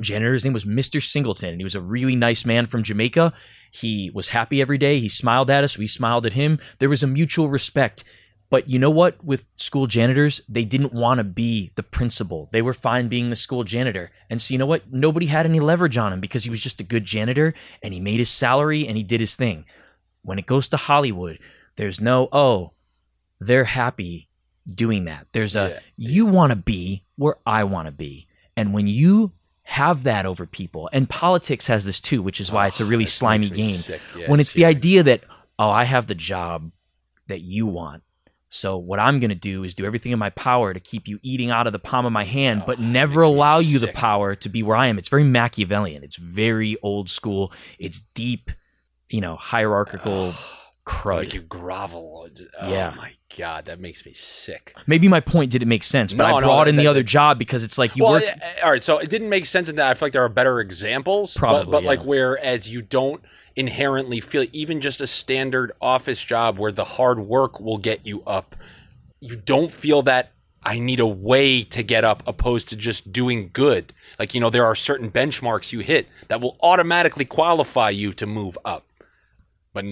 janitor. His name was Mr. Singleton, and he was a really nice man from Jamaica. He was happy every day. He smiled at us. We smiled at him. There was a mutual respect. But you know what? With school janitors, they didn't want to be the principal. They were fine being the school janitor. And so you know what? Nobody had any leverage on him because he was just a good janitor, and he made his salary, and he did his thing. When it goes to Hollywood, there's no, they're happy doing that. There's you want to be where I want to be. And when you have that over people, and politics has this too, which is why it's a really slimy game. Yeah, when it's the idea that, I have the job that you want. So what I'm going to do is do everything in my power to keep you eating out of the palm of my hand, but never allow you the power to be where I am. It's very Machiavellian. It's very old school. It's deep, hierarchical crud. Like you grovel. Oh my God, that makes me sick. Maybe my point didn't make sense, but I brought in the other job because it's like you work. All right, so it didn't make sense in that. I feel like there are better examples, probably, but like whereas you don't inherently feel even just a standard office job where the hard work will get you up, you don't feel that I need a way to get up opposed to just doing good. Like, there are certain benchmarks you hit that will automatically qualify you to move up, but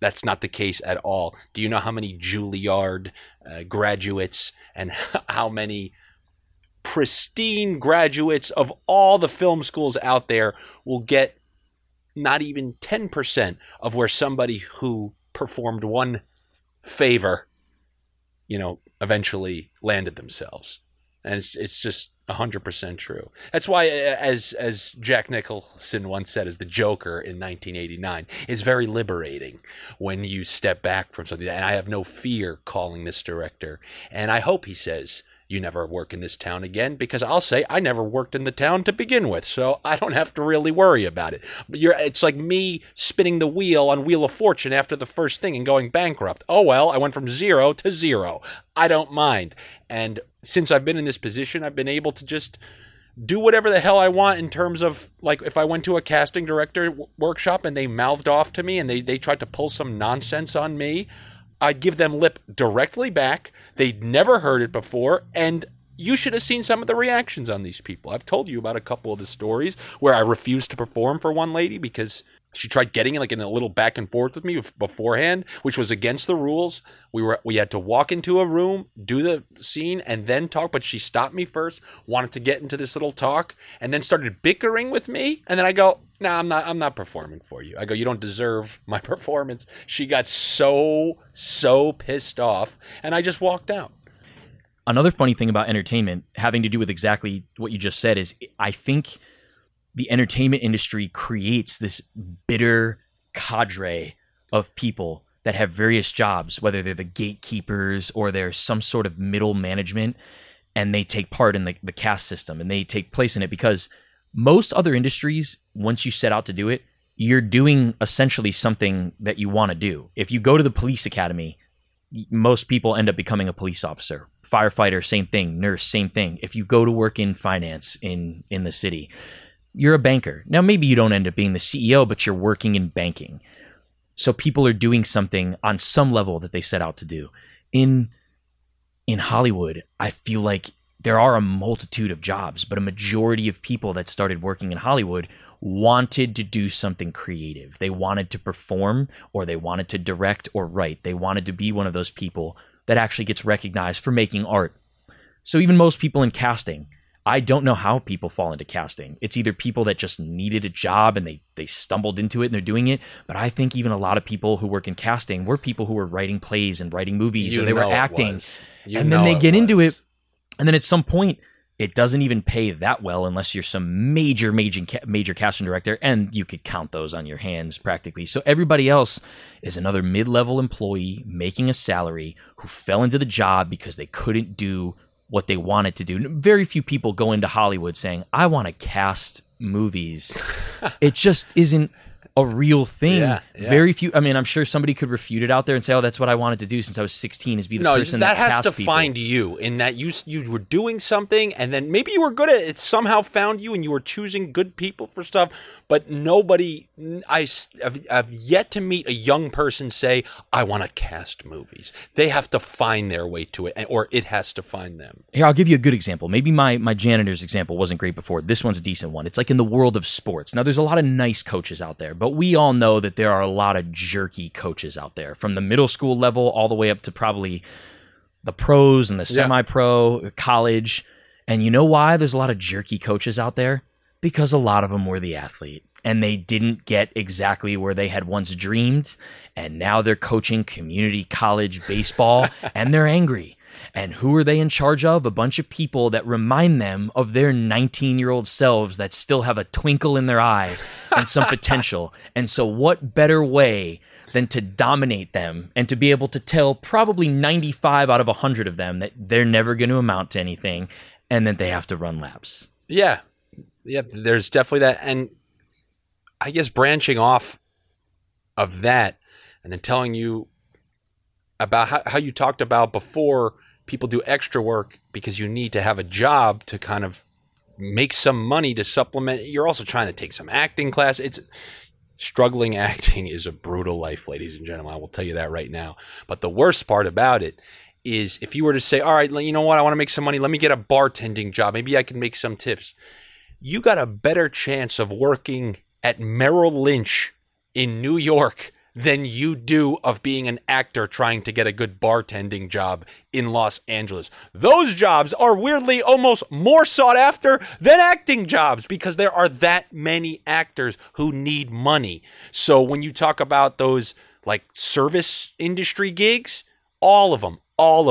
that's not the case at all. Do you know how many Juilliard graduates and how many pristine graduates of all the film schools out there will get not even 10% of where somebody who performed one favor, eventually landed themselves? And it's just 100% true. That's why, as Jack Nicholson once said, as the Joker in 1989, it's very liberating when you step back from something. And I have no fear calling this director. And I hope he says, you never work in this town again, because I'll say I never worked in the town to begin with, so I don't have to really worry about it. But it's like me spinning the wheel on Wheel of Fortune after the first thing and going bankrupt. Oh, well, I went from 0 to 0. I don't mind. And since I've been in this position, I've been able to just do whatever the hell I want in terms of, like, if I went to a casting director workshop and they mouthed off to me and they tried to pull some nonsense on me, I'd give them lip directly back. They'd never heard it before, and you should have seen some of the reactions on these people. I've told you about a couple of the stories where I refused to perform for one lady because she tried getting in a little back and forth with me beforehand, which was against the rules. We had to walk into a room, do the scene, and then talk, but she stopped me first, wanted to get into this little talk, and then started bickering with me, and then I go, no, I'm not performing for you. I go, you don't deserve my performance. She got so pissed off, and I just walked out. Another funny thing about entertainment, having to do with exactly what you just said, is I think the entertainment industry creates this bitter cadre of people that have various jobs, whether they're the gatekeepers or they're some sort of middle management, and they take part in the caste system, and they take place in it because most other industries, once you set out to do it, you're doing essentially something that you want to do. If you go to the police academy, most people end up becoming a police officer. Firefighter, same thing. Nurse, same thing. If you go to work in finance in the city, you're a banker. Now, maybe you don't end up being the CEO, but you're working in banking. So people are doing something on some level that they set out to do. In Hollywood, I feel like there are a multitude of jobs, but a majority of people that started working in Hollywood wanted to do something creative. They wanted to perform, or they wanted to direct or write. They wanted to be one of those people that actually gets recognized for making art. So even most people in casting, I don't know how people fall into casting. It's either people that just needed a job and they stumbled into it and they're doing it. But I think even a lot of people who work in casting were people who were writing plays and writing movies, or they were acting. And then they get into it. And then at some point, it doesn't even pay that well unless you're some major casting director, and you could count those on your hands practically. So everybody else is another mid-level employee making a salary who fell into the job because they couldn't do what they wanted to do. Very few people go into Hollywood saying, I want to cast movies. It just isn't a real thing. Yeah. Very few. I mean, I'm sure somebody could refute it out there and say, oh, that's what I wanted to do since I was 16, is be the person that has to find you, in that you were doing something, and then maybe you were good at it, somehow found you, and you were choosing good people for stuff. But nobody, I've yet to meet a young person say, I want to cast movies. They have to find their way to it, or it has to find them. Here, I'll give you a good example. Maybe my janitor's example wasn't great before. This one's a decent one. It's like in the world of sports. Now, there's a lot of nice coaches out there, but we all know that there are a lot of jerky coaches out there, from the middle school level all the way up to probably the pros and the semi-pro, college. And you know why there's a lot of jerky coaches out there? Because a lot of them were the athlete, and they didn't get exactly where they had once dreamed, and now they're coaching community college baseball, and they're angry. And who are they in charge of? A bunch of people that remind them of their 19-year-old selves that still have a twinkle in their eye and some potential. And so what better way than to dominate them and to be able to tell probably 95 out of 100 of them that they're never going to amount to anything and that they have to run laps? Yeah. Yep, there's definitely that. And I guess branching off of that and then telling you about how you talked about before, people do extra work because you need to have a job to kind of make some money to supplement. You're also trying to take some acting class. Struggling acting is a brutal life, ladies and gentlemen. I will tell you that right now. But the worst part about it is if you were to say, all right, you know what? I want to make some money. Let me get a bartending job. Maybe I can make some tips. You got a better chance of working at Merrill Lynch in New York than you do of being an actor trying to get a good bartending job in Los Angeles. Those jobs are weirdly almost more sought after than acting jobs because there are that many actors who need money. So when you talk about those like service industry gigs, all of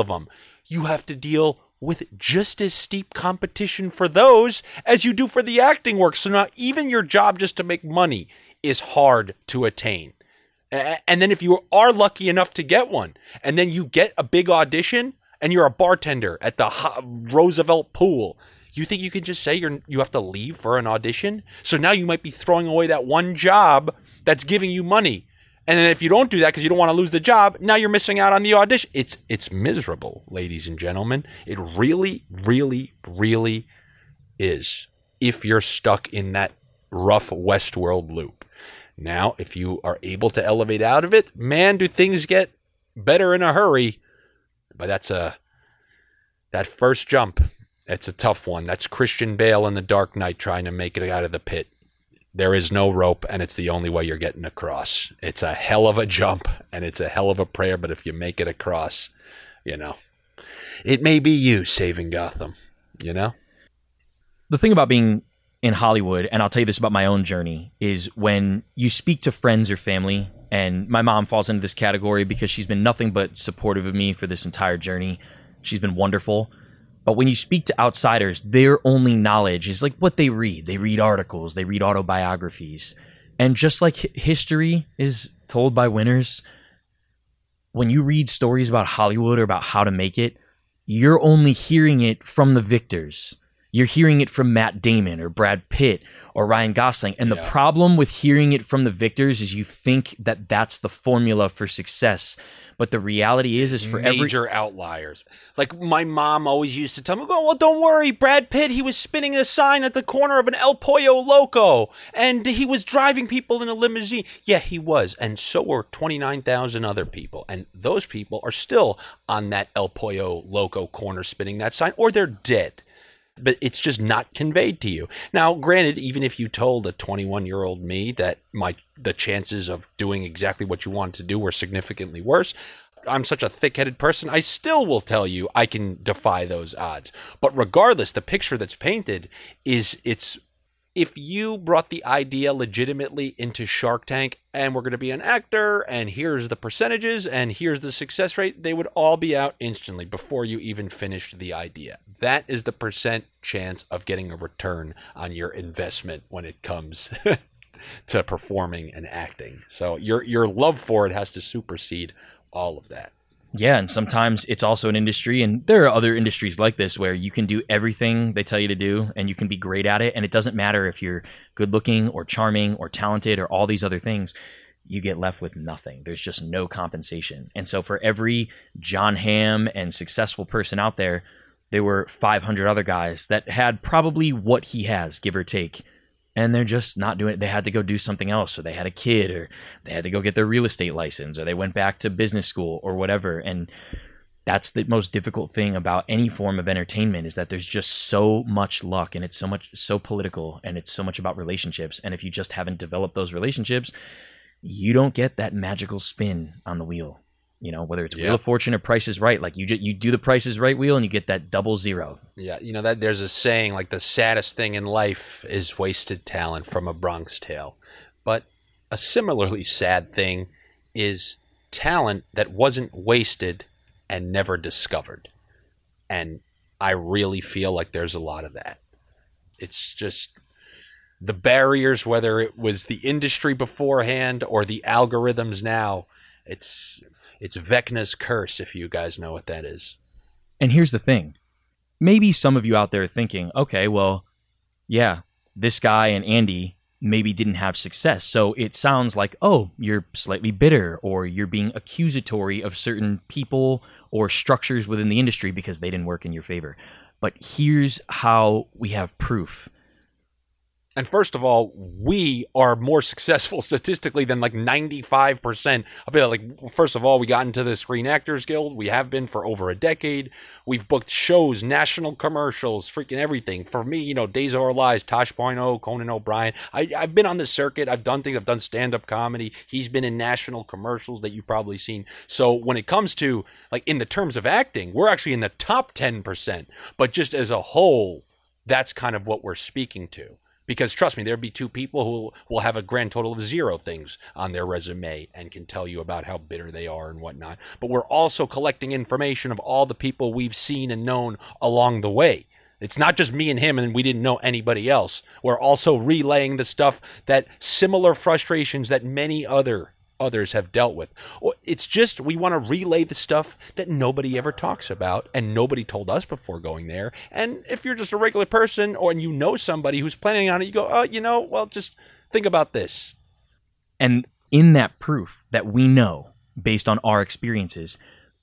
them, you have to deal with just as steep competition for those as you do for the acting work. So now even your job just to make money is hard to attain. And then if you are lucky enough to get one, and then you get a big audition and you're a bartender at the Roosevelt Pool, you think you can just say you have to leave for an audition? So now you might be throwing away that one job that's giving you money. And then if you don't do that because you don't want to lose the job, now you're missing out on the audition. It's miserable, ladies and gentlemen. It really, really, really is if you're stuck in that rough Westworld loop. Now, if you are able to elevate out of it, man, do things get better in a hurry. But that first jump, it's a tough one. That's Christian Bale in The Dark Knight trying to make it out of the pit. There is no rope, and it's the only way you're getting across. It's a hell of a jump, and it's a hell of a prayer, but if you make it across, it may be you saving Gotham, The thing about being in Hollywood, and I'll tell you this about my own journey, is when you speak to friends or family, and my mom falls into this category because she's been nothing but supportive of me for this entire journey. She's been wonderful. But when you speak to outsiders, their only knowledge is like what they read. They read articles, they read autobiographies. And just like history is told by winners, when you read stories about Hollywood or about how to make it, you're only hearing it from the victors. You're hearing it from Matt Damon or Brad Pitt or Ryan Gosling. And the problem with hearing it from the victors is you think that that's the formula for success. But the reality is for major outliers. Like my mom always used to tell me, "Well, don't worry, Brad Pitt. He was spinning a sign at the corner of an El Pollo Loco, and he was driving people in a limousine." Yeah, he was, and so were 29,000 other people, and those people are still on that El Pollo Loco corner spinning that sign, or they're dead. But it's just not conveyed to you. Now, granted, even if you told a 21-year-old me that the chances of doing exactly what you wanted to do were significantly worse, I'm such a thick-headed person, I still will tell you I can defy those odds. But regardless, the picture that's painted is if you brought the idea legitimately into Shark Tank and we're going to be an actor and here's the percentages and here's the success rate, they would all be out instantly before you even finished the idea. That is the percent chance of getting a return on your investment when it comes to performing and acting. So your love for it has to supersede all of that. Yeah, and sometimes it's also an industry, and there are other industries like this where you can do everything they tell you to do and you can be great at it, and it doesn't matter if you're good looking or charming or talented or all these other things. You get left with nothing. There's just no compensation. And so for every John Hamm and successful person out there, there were 500 other guys that had probably what he has, give or take, and they're just not doing it. They had to go do something else, or they had a kid, or they had to go get their real estate license, or they went back to business school or whatever. And that's the most difficult thing about any form of entertainment, is that there's just so much luck, and it's so political, and it's so much about relationships. And if you just haven't developed those relationships, you don't get that magical spin on the wheel. You know, whether it's Wheel of Fortune or Price is Right, like you do the Price is Right wheel and you get that 00. Yeah, you know, that there's a saying, like, the saddest thing in life is wasted talent, from A Bronx Tale. But a similarly sad thing is talent that wasn't wasted and never discovered. And I really feel like there's a lot of that. It's just the barriers, whether it was the industry beforehand or the algorithms now, it's Vecna's curse, if you guys know what that is. And here's the thing. Maybe some of you out there are thinking, okay, well, yeah, this guy and Andy maybe didn't have success. So it sounds like, oh, you're slightly bitter, or you're being accusatory of certain people or structures within the industry because they didn't work in your favor. But here's how we have proof. And first of all, we are more successful statistically than like 95%. I'll be like, first of all, we got into the Screen Actors Guild. We have been for over a decade. We've booked shows, national commercials, freaking everything. For me, you know, Days of Our Lives, Tosh.0, Conan O'Brien. I've been on the circuit. I've done things. I've done stand-up comedy. He's been in national commercials that you've probably seen. So when it comes to, like, in the terms of acting, we're actually in the top 10%. But just as a whole, that's kind of what we're speaking to. Because trust me, there'll be two people who will have a grand total of zero things on their resume and can tell you about how bitter they are and whatnot. But we're also collecting information of all the people we've seen and known along the way. It's not just me and him and we didn't know anybody else. We're also relaying the stuff that similar frustrations that many others have dealt with. It's just we want to relay the stuff that nobody ever talks about and nobody told us before going there. And if you're just a regular person or you know somebody who's planning on it, you go, oh, you know, well, just think about this. And in that proof that we know based on our experiences,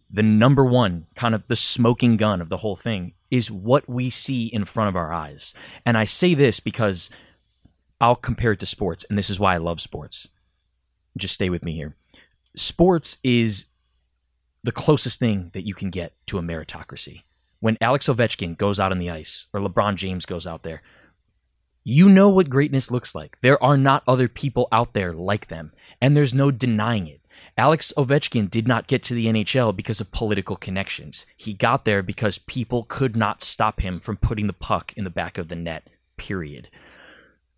the number one, kind of the smoking gun of the whole thing, is what we see in front of our eyes. And I say this because I'll compare it to sports, and this is why I love sports. Just stay with me here. Sports is the closest thing that you can get to a meritocracy. When Alex Ovechkin goes out on the ice or LeBron James goes out there, you know what greatness looks like. There are not other people out there like them, and there's no denying it. Alex Ovechkin did not get to the NHL because of political connections. He got there because people could not stop him from putting the puck in the back of the net, period.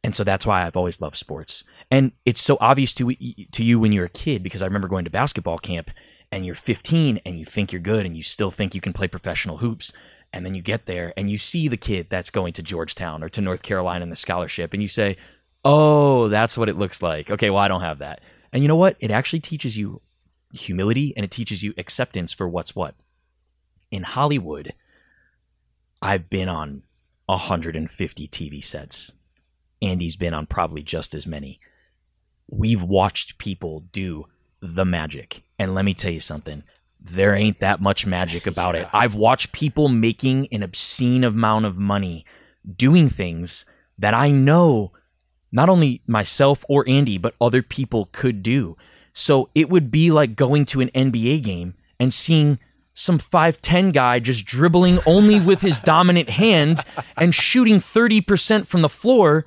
And so that's why I've always loved sports. And it's so obvious to you when you're a kid, because I remember going to basketball camp and you're 15 and you think you're good and you still think you can play professional hoops. And then you get there and you see the kid that's going to Georgetown or to North Carolina in the scholarship and you say, oh, that's what it looks like. Okay, well, I don't have that. And you know what? It actually teaches you humility and it teaches you acceptance for what's what. In Hollywood, I've been on 150 TV sets. Andy's been on probably just as many. We've watched people do the magic. And let me tell you something. There ain't that much magic about it. I've watched people making an obscene amount of money doing things that I know not only myself or Andy, but other people could do. So it would be like going to an NBA game and seeing some 5'10 guy just dribbling only with his dominant hand and shooting 30% from the floor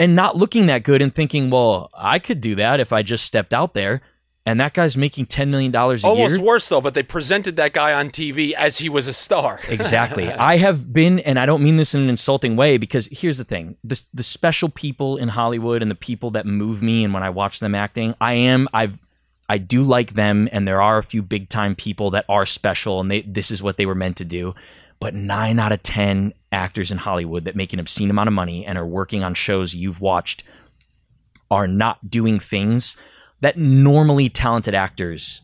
and not looking that good and thinking, well, I could do that if I just stepped out there. And that guy's making $10 million a year. Almost worse, though, but they presented that guy on TV as he was a star. Exactly. I have been, and I don't mean this in an insulting way, because here's the thing. The special people in Hollywood and the people that move me and when I watch them acting, I do like them, and there are a few big-time people that are special, and this is what they were meant to do. But 9 out of 10 actors in Hollywood that make an obscene amount of money and are working on shows you've watched are not doing things that normally talented actors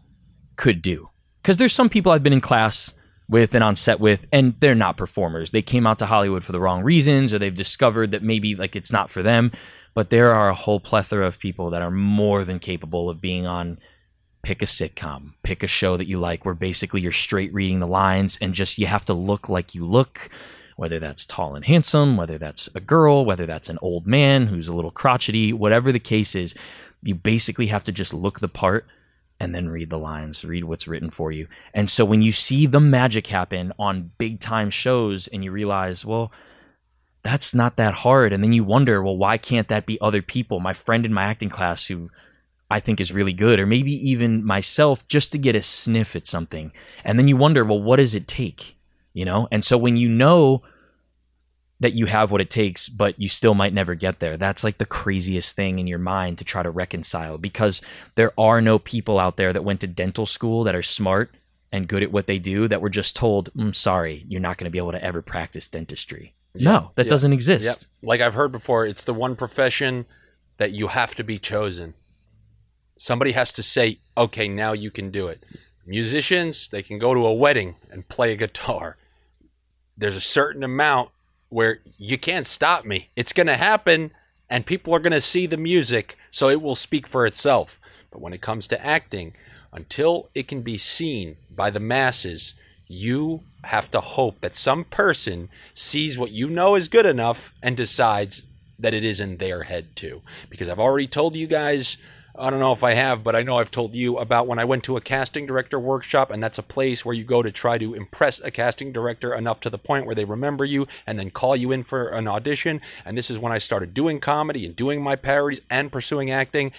could do. Because there's some people I've been in class with and on set with, and they're not performers. They came out to Hollywood for the wrong reasons, or they've discovered that maybe like it's not for them. But there are a whole plethora of people that are more than capable of being on, pick a sitcom, pick a show that you like, where basically you're straight reading the lines and just you have to look like you look, whether that's tall and handsome, whether that's a girl, whether that's an old man who's a little crotchety, whatever the case is. You basically have to just look the part and then read the lines, read what's written for you. And so when you see the magic happen on big time shows and you realize, well, that's not that hard. And then you wonder, well, why can't that be other people? My friend in my acting class who I think is really good, or maybe even myself, just to get a sniff at something. And then you wonder, well, what does it take? You know? And so when you know that you have what it takes, but you still might never get there. That's like the craziest thing in your mind to try to reconcile, because there are no people out there that went to dental school that are smart and good at what they do that were just told, I'm sorry, you're not going to be able to ever practice dentistry. Yep. No, that doesn't exist. Yep. Like I've heard before, it's the one profession that you have to be chosen. Somebody has to say, okay, now you can do it. Musicians, they can go to a wedding and play a guitar. There's a certain amount where you can't stop me. It's going to happen, and people are going to see the music, so it will speak for itself. But when it comes to acting, until it can be seen by the masses, you have to hope that some person sees what you know is good enough and decides that it is in their head too. Because I've already told you guys, I don't know if I have, but I know I've told you about when I went to a casting director workshop, and that's a place where you go to try to impress a casting director enough to the point where they remember you and then call you in for an audition. And this is when I started doing comedy and doing my parodies and pursuing acting.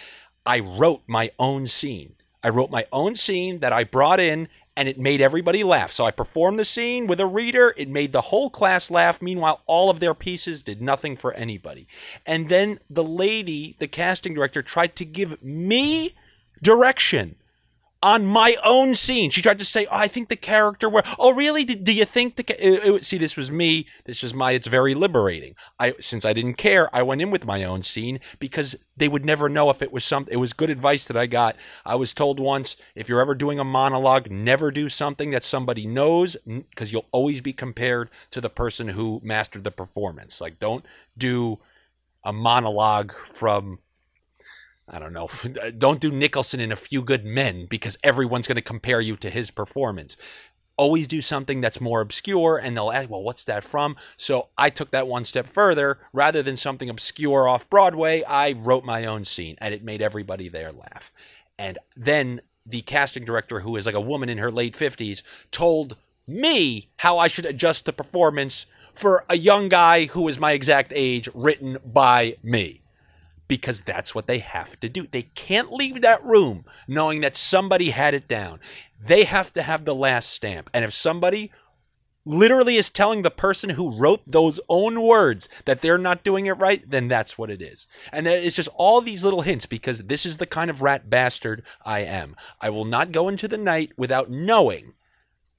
I wrote my own scene. I wrote my own scene that I brought in, and it made everybody laugh. So I performed the scene with a reader. It made the whole class laugh. Meanwhile, all of their pieces did nothing for anybody. And then the lady, the casting director, tried to give me direction on my own scene. She tried to say, oh, I think the character were, oh, really? Do you think see, this was me. This was my, it's very liberating. Since I didn't care, I went in with my own scene because they would never know if it was something. It was good advice that I got. I was told once, if you're ever doing a monologue, never do something that somebody knows, because you'll always be compared to the person who mastered the performance. Like, don't do a monologue from, I don't know, don't do Nicholson in A Few Good Men, because everyone's going to compare you to his performance. Always do something that's more obscure, and they'll ask, well, what's that from? So I took that one step further. Rather than something obscure off Broadway, I wrote my own scene, and it made everybody there laugh. And then the casting director, who is like a woman in her late 50s, told me how I should adjust the performance for a young guy who was my exact age, written by me. Because that's what they have to do. They can't leave that room knowing that somebody had it down. They have to have the last stamp. And if somebody literally is telling the person who wrote those own words that they're not doing it right, then that's what it is. And it's just all these little hints, because this is the kind of rat bastard I am. I will not go into the night without knowing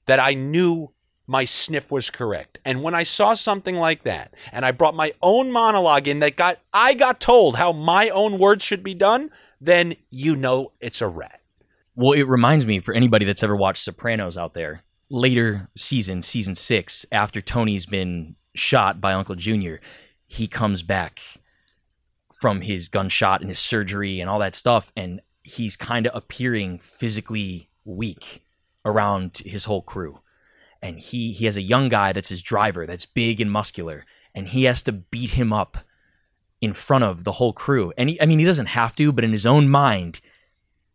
that I knew my sniff was correct. And when I saw something like that, and I brought my own monologue in that I got told how my own words should be done, then you know it's a rat. Well, it reminds me, for anybody that's ever watched Sopranos out there, later season 6, after Tony's been shot by Uncle Junior, he comes back from his gunshot and his surgery and all that stuff. And he's kind of appearing physically weak around his whole crew. And he has a young guy that's his driver that's big and muscular, and he has to beat him up in front of the whole crew. And he doesn't have to, but in his own mind,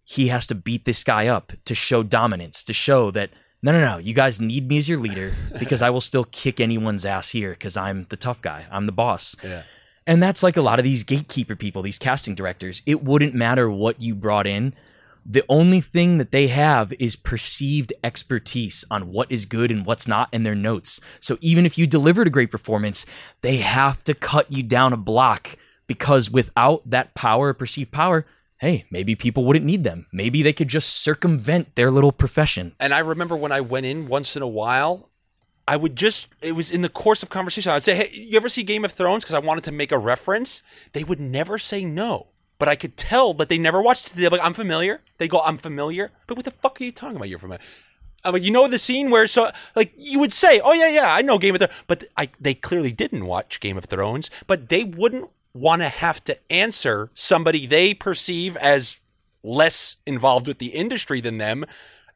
he has to beat this guy up to show dominance, to show that, no, you guys need me as your leader because I will still kick anyone's ass here because I'm the tough guy. I'm the boss. Yeah. And that's like a lot of these gatekeeper people, these casting directors. It wouldn't matter what you brought in. The only thing that they have is perceived expertise on what is good and what's not in their notes. So even if you delivered a great performance, they have to cut you down a block because without that power, perceived power, hey, maybe people wouldn't need them. Maybe they could just circumvent their little profession. And I remember when I went in once in a while, it was in the course of conversation. I'd say, hey, you ever see Game of Thrones? Because I wanted to make a reference. They would never say no. But I could tell that they never watched it. They're like, I'm familiar. They go, I'm familiar. But what the fuck are you talking about? You're familiar. I'm like, you know the scene where, so, like, you would say, oh, yeah, I know Game of Thrones. But they clearly didn't watch Game of Thrones. But they wouldn't want to have to answer somebody they perceive as less involved with the industry than them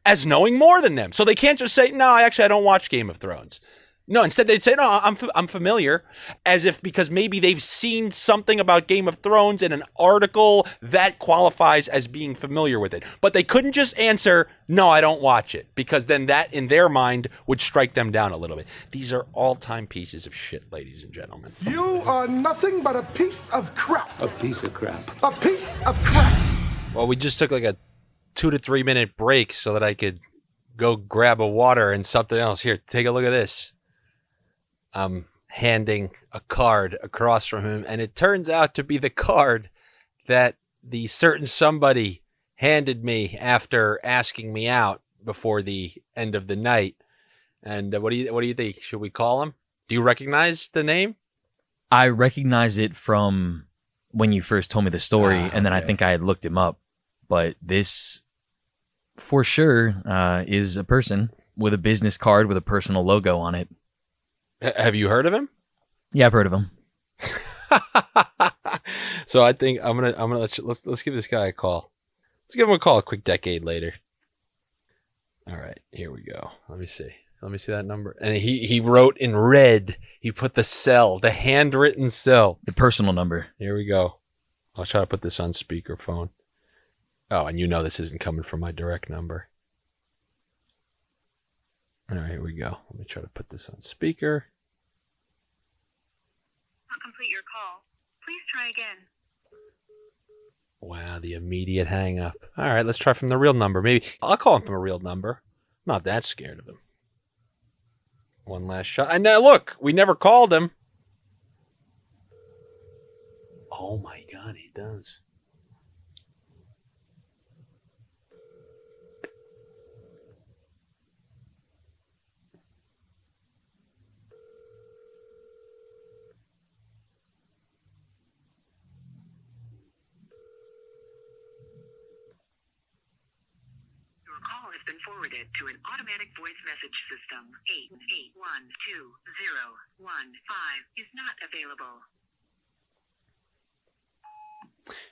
as knowing more than them. So they can't just say, no, actually, I don't watch Game of Thrones. No, instead they'd say, no, I'm familiar, as if because maybe they've seen something about Game of Thrones in an article that qualifies as being familiar with it. But they couldn't just answer, no, I don't watch it, because then that, in their mind, would strike them down a little bit. These are all-time pieces of shit, ladies and gentlemen. You are nothing but a piece of crap. A piece of crap. A piece of crap. Well, we just took like a 2 to 3 minute break so that I could go grab a water and something else. Here, take a look at this. I'm handing a card across from him, and it turns out to be the card that the certain somebody handed me after asking me out before the end of the night. And what do you think? Should we call him? Do you recognize the name? I recognize it from when you first told me the story, and then okay. I think I had looked him up. But this, for sure, is a person with a business card with a personal logo on it. Have you heard of him? Yeah, I've heard of him. So I think I'm gonna let's give this guy a call. Let's give him a call a quick decade later. All right, here we go. Let me see that number. And he wrote in red. He put the handwritten cell, the personal number. Here we go. I'll try to put this on speakerphone. Oh, and you know this isn't coming from my direct number. All right, here we go. Let me try to put this on speaker. Not complete your call. Please try again. Wow, the immediate hang up. All right, let's try from the real number. Maybe I'll call him from a real number. I'm not that scared of him. One last shot. And now look, we never called him. Oh my God, he does. Forwarded to an automatic voice message system. 8812-015 is not available.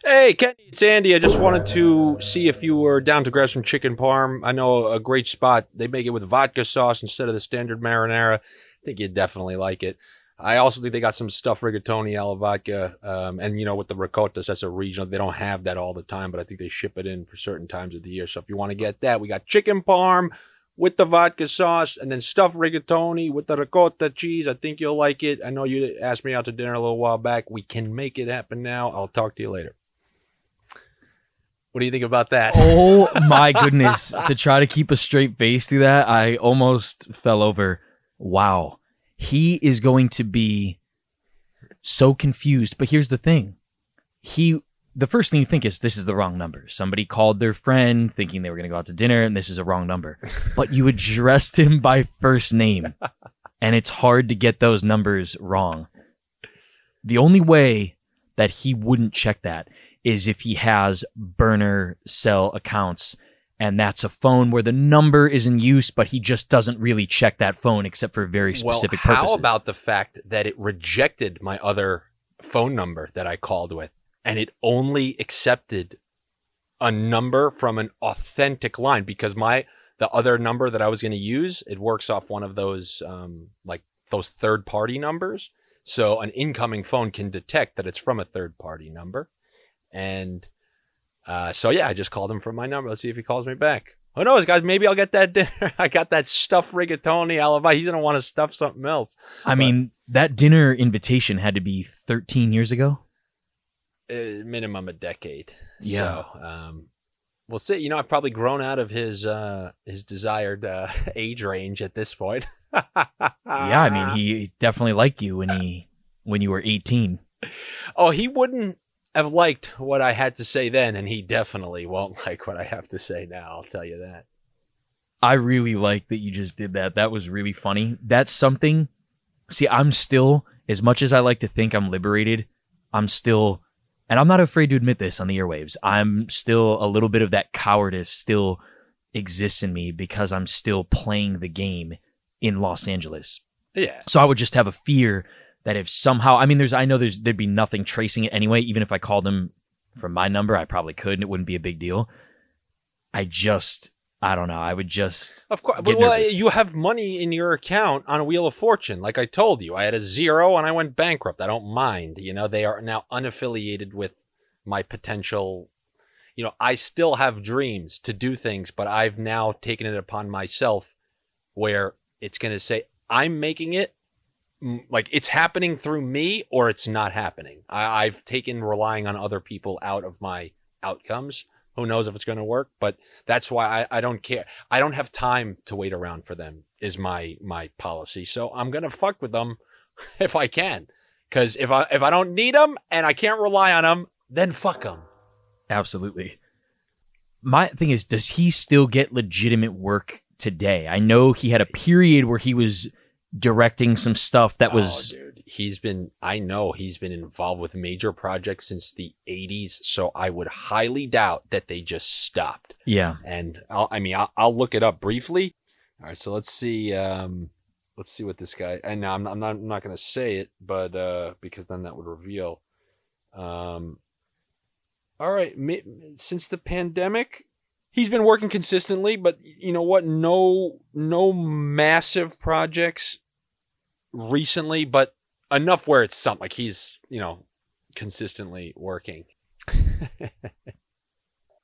Hey, Kenny, it's Andy. I just wanted to see if you were down to grab some chicken parm. I know a great spot. They make it with vodka sauce instead of the standard marinara. I think you'd definitely like it. I also think they got some stuffed rigatoni alla vodka, and with the ricottas, that's a regional. They don't have that all the time, but I think they ship it in for certain times of the year. So if you want to get that, we got chicken parm with the vodka sauce, and then stuffed rigatoni with the ricotta cheese. I think you'll like it. I know you asked me out to dinner a little while back. We can make it happen now. I'll talk to you later. What do you think about that? Oh my goodness! To try to keep a straight face through that, I almost fell over. Wow. He is going to be so confused. But here's the thing. The first thing you think is, this is the wrong number. Somebody called their friend thinking they were going to go out to dinner, and this is a wrong number. But you addressed him by first name, and it's hard to get those numbers wrong. The only way that he wouldn't check that is if he has burner cell accounts. And that's a phone where the number is in use, but he just doesn't really check that phone except for very specific purposes. Well, how about the fact that it rejected my other phone number that I called with? and it only accepted a number from an authentic line, because the other number that I was going to use, it works off one of those like those third party numbers. So an incoming phone can detect that it's from a third party number. And so, yeah, I just called him from my number. Let's see if he calls me back. Who knows, guys? Maybe I'll get that dinner. I got that stuffed rigatoni. He's going to want to stuff something else. I mean, that dinner invitation had to be 13 years ago. Minimum a decade. Yeah. So, we'll see. You know, I've probably grown out of his desired age range at this point. Yeah, I mean, he definitely liked you when you were 18. Oh, he wouldn't have liked what I had to say then, and he definitely won't like what I have to say now, I'll tell you that. I really like that you just did that. That was really funny. That's something. See, I'm still, as much as I like to think I'm liberated, I'm still, and I'm not afraid to admit this on the airwaves, I'm still a little bit of that cowardice still exists in me because I'm still playing the game in Los Angeles. Yeah. So I would just have a fear that if somehow, I mean, there'd be nothing tracing it anyway. Even if I called him from my number, I probably could, and it wouldn't be a big deal. I don't know. I would just, of course. But well, you have money in your account on Wheel of Fortune. Like I told you, I had a zero and I went bankrupt. I don't mind. You know, they are now unaffiliated with my potential. You know, I still have dreams to do things, but I've now taken it upon myself where it's going to say, I'm making it, like it's happening through me or it's not happening. I've taken relying on other people out of my outcomes. Who knows if it's going to work, but that's why I don't care. I don't have time to wait around for them is my policy. So I'm going to fuck with them if I can, because if I don't need them and I can't rely on them, then fuck them. Absolutely. My thing is, does he still get legitimate work today? I know he had a period where he was directing some stuff that was... Oh, dude. I know he's been involved with major projects since the 80s, so I would highly doubt that they just stopped. Yeah. And I'll look it up briefly. All right, so let's see what this guy... And now I'm not going to say it, but because then that would reveal. All right, since the pandemic... He's been working consistently, but you know what? No massive projects recently, but enough where it's something like he's, you know, consistently working.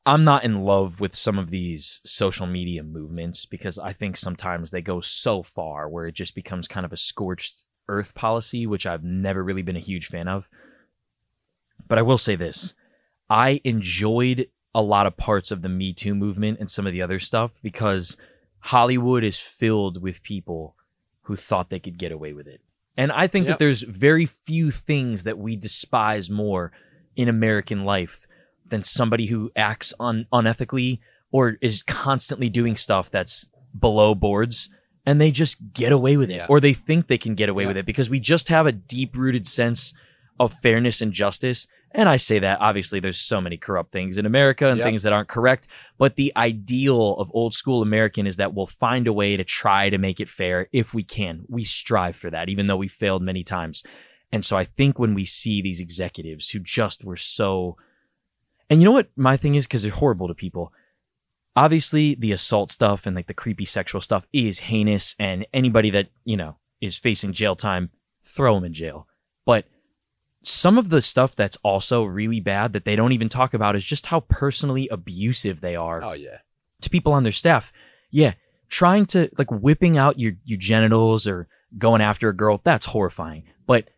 I'm not in love with some of these social media movements because I think sometimes they go so far where it just becomes kind of a scorched earth policy, which I've never really been a huge fan of. But I will say this. I enjoyed a lot of parts of the Me Too movement and some of the other stuff because Hollywood is filled with people who thought they could get away with it. And I think that there's very few things that we despise more in American life than somebody who acts unethically or is constantly doing stuff that's below boards and they just get away with it, or they think they can get away with it, because we just have a deep-rooted sense of fairness and justice. And I say that, obviously, there's so many corrupt things in America and things that aren't correct. But the ideal of old school American is that we'll find a way to try to make it fair if we can. We strive for that, even though we failed many times. And so I think when we see these executives who just were so... And you know what my thing is? Because they're horrible to people. Obviously, the assault stuff and like the creepy sexual stuff is heinous. And anybody that, you know, is facing jail time, throw them in jail. But some of the stuff that's also really bad that they don't even talk about is just how personally abusive they are to people on their staff. Yeah, trying to, like, whipping out your genitals or going after a girl, that's horrifying. But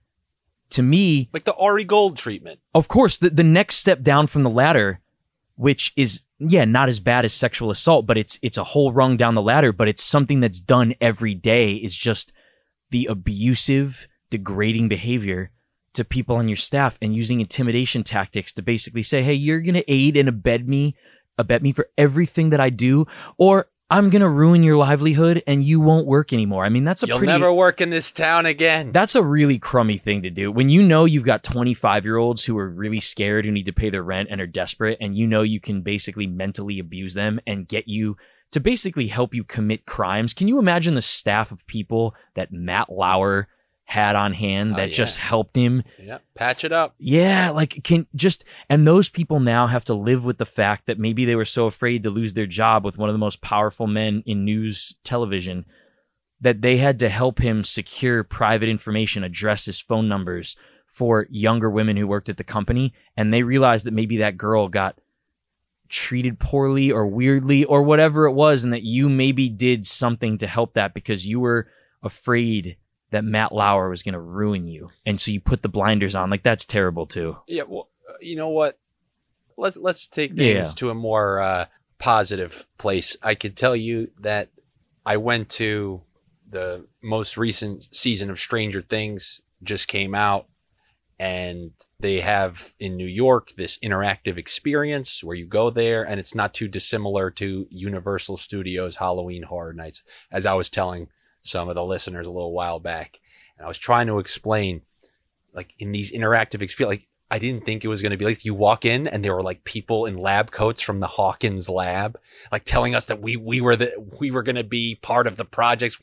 to me... Like the Ari Gold treatment. Of course, the next step down from the ladder, which is, yeah, not as bad as sexual assault, but it's a whole rung down the ladder, but it's something that's done every day, is just the abusive, degrading behavior to people on your staff and using intimidation tactics to basically say, hey, you're going to aid and abet me for everything that I do, or I'm going to ruin your livelihood and you won't work anymore. I mean, you'll never work in this town again. That's a really crummy thing to do. When you know you've got 25-year-olds who are really scared, who need to pay their rent and are desperate, and you know you can basically mentally abuse them and get you to basically help you commit crimes. Can you imagine the staff of people that Matt Lauer had on hand that just helped him patch it up. Yeah, like and those people now have to live with the fact that maybe they were so afraid to lose their job with one of the most powerful men in news television that they had to help him secure private information, addresses, phone numbers for younger women who worked at the company. And they realized that maybe that girl got treated poorly or weirdly or whatever it was, and that you maybe did something to help that because you were afraid that Matt Lauer was going to ruin you. And so you put the blinders on. Like, that's terrible too. Yeah. Well, you know what? Let's take things to a more positive place. I could tell you that I went to the most recent season of Stranger Things, just came out, and they have in New York this interactive experience where you go there, and it's not too dissimilar to Universal Studios Halloween Horror Nights, as I was telling some of the listeners a little while back. And I was trying to explain, like, in these interactive experiences, like, I didn't think it was going to be like, you walk in and there were like people in lab coats from the Hawkins Lab, like telling us that we were going to be part of the projects.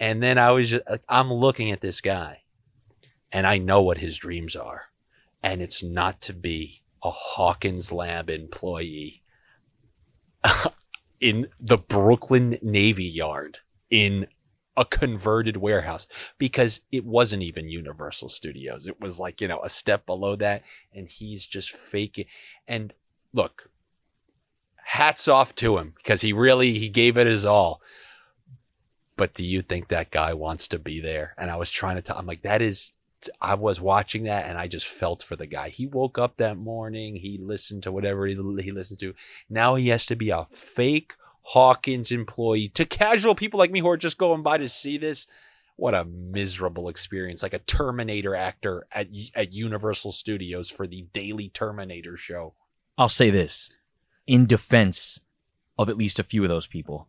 And then I was just, like, I'm looking at this guy and I know what his dreams are, and it's not to be a Hawkins Lab employee in the Brooklyn Navy Yard in a converted warehouse, because it wasn't even Universal Studios. It was like, you know, a step below that, and he's just faking. And look, hats off to him, because he gave it his all. But do you think that guy wants to be there? And I was trying to tell, I'm like, I was watching that and I just felt for the guy. He woke up that morning. He listened to whatever he listened to. Now he has to be a fake Hawkins employee to casual people like me who are just going by to see this. What a miserable experience. Like a Terminator actor at Universal Studios for the daily Terminator show. I'll say this in defense of at least a few of those people.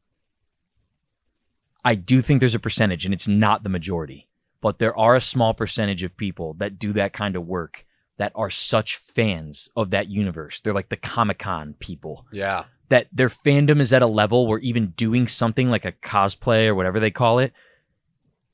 I do think there's a percentage, and it's not the majority, but there are a small percentage of people that do that kind of work that are such fans of that universe. They're like the Comic-Con people. Yeah. That their fandom is at a level where even doing something like a cosplay or whatever they call it,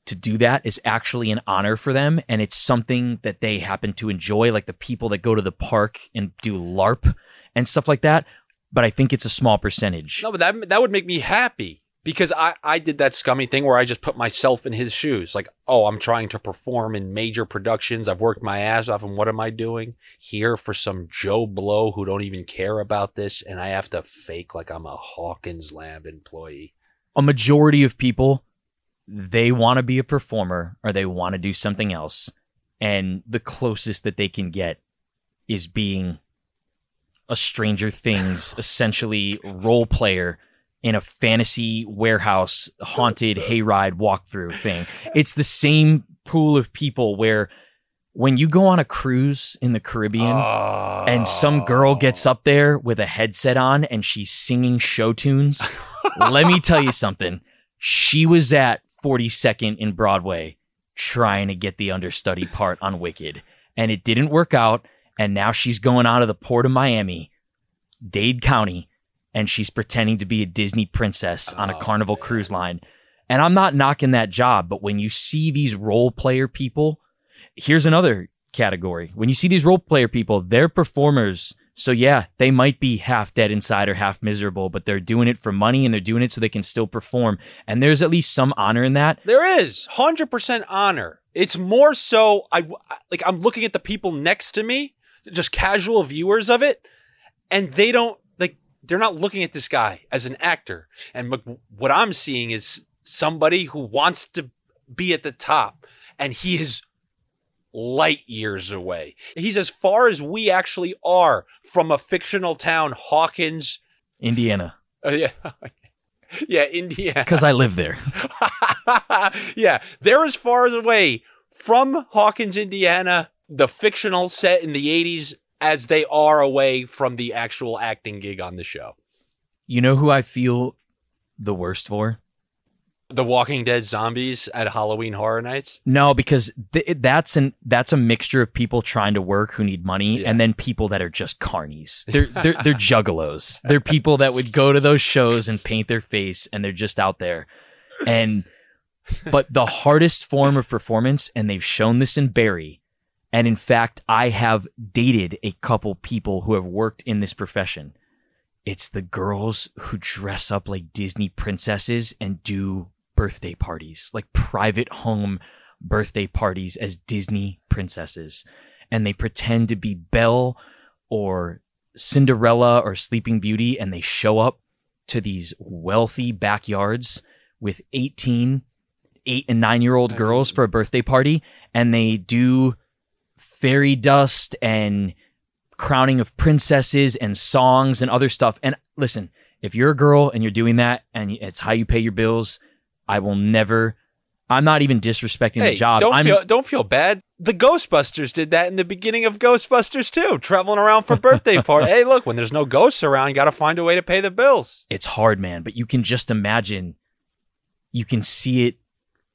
to do that is actually an honor for them. And it's something that they happen to enjoy, like the people that go to the park and do LARP and stuff like that. But I think it's a small percentage. No, but that would make me happy, because I did that scummy thing where I just put myself in his shoes. Like, oh, I'm trying to perform in major productions. I've worked my ass off. And what am I doing here for some Joe Blow who don't even care about this? And I have to fake like I'm a Hawkins Lab employee. A majority of people, they want to be a performer or they want to do something else. And the closest that they can get is being a Stranger Things, essentially role player in a fantasy warehouse, haunted hayride walkthrough thing. It's the same pool of people where when you go on a cruise in the Caribbean and some girl gets up there with a headset on and she's singing show tunes, let me tell you something. She was at 42nd in Broadway trying to get the understudy part on Wicked, and it didn't work out. And now she's going out of the port of Miami, Dade County, and she's pretending to be a Disney princess on a Carnival cruise line. And I'm not knocking that job, but when you see these role player people, here's another category. When you see these role player people, they're performers. So yeah, they might be half dead inside or half miserable, but they're doing it for money and they're doing it so they can still perform. And there's at least some honor in that. There is 100% honor. It's more so, I'm looking at the people next to me, just casual viewers of it, and they don't, they're not looking at this guy as an actor. And what I'm seeing is somebody who wants to be at the top, and he is light years away. He's as far as we actually are from a fictional town, Hawkins, Indiana. Yeah, Indiana. Because I live there. Yeah, they're as far away from Hawkins, Indiana, the fictional set in the 80s, as they are away from the actual acting gig on the show. You know who I feel the worst for? The Walking Dead zombies at Halloween Horror Nights? No, because that's a mixture of people trying to work who need money, and then people that are just carnies. They're juggalos. They're people that would go to those shows and paint their face, and they're just out there. And But the hardest form of performance, and they've shown this in Barry, and in fact, I have dated a couple people who have worked in this profession. It's the girls who dress up like Disney princesses and do birthday parties, like private home birthday parties as Disney princesses. And they pretend to be Belle or Cinderella or Sleeping Beauty, and they show up to these wealthy backyards with 8 and 9-year-old girls for a birthday party, and they do fairy dust and crowning of princesses and songs and other stuff. And listen, if you're a girl and you're doing that and it's how you pay your bills, I will never... I'm not even disrespecting the job. Don't feel bad. The Ghostbusters did that in the beginning of Ghostbusters 2, traveling around for birthday party. Hey, look, when there's no ghosts around, you got to find a way to pay the bills. It's hard, man, but you can just imagine. You can see it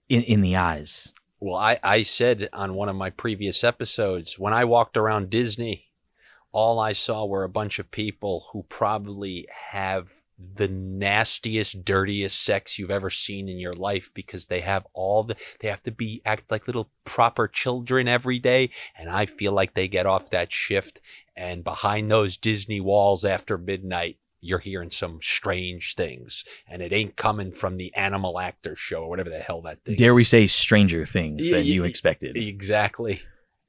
in the eyes. Well, I said on one of my previous episodes, when I walked around Disney, all I saw were a bunch of people who probably have the nastiest, dirtiest sex you've ever seen in your life, because they have they have to act like little proper children every day. And I feel like they get off that shift, and behind those Disney walls after midnight, you're hearing some strange things, and it ain't coming from the animal actor show or whatever the hell that thing is. We say Stranger Things than you expected. Exactly.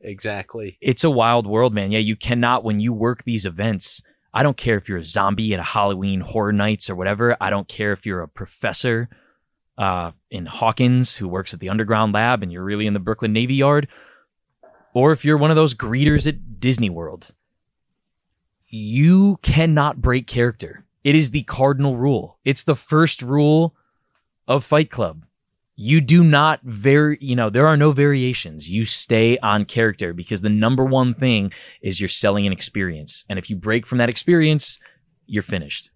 It's a wild world, man. Yeah. You cannot, when you work these events, I don't care if you're a zombie at a Halloween Horror Nights or whatever. I don't care if you're a professor in Hawkins who works at the underground lab and you're really in the Brooklyn Navy Yard, or if you're one of those greeters at Disney World. You cannot break character. It is the cardinal rule. It's the first rule of Fight Club. You do not there are no variations. You stay on character, because the number one thing is you're selling an experience. And if you break from that experience, you're finished.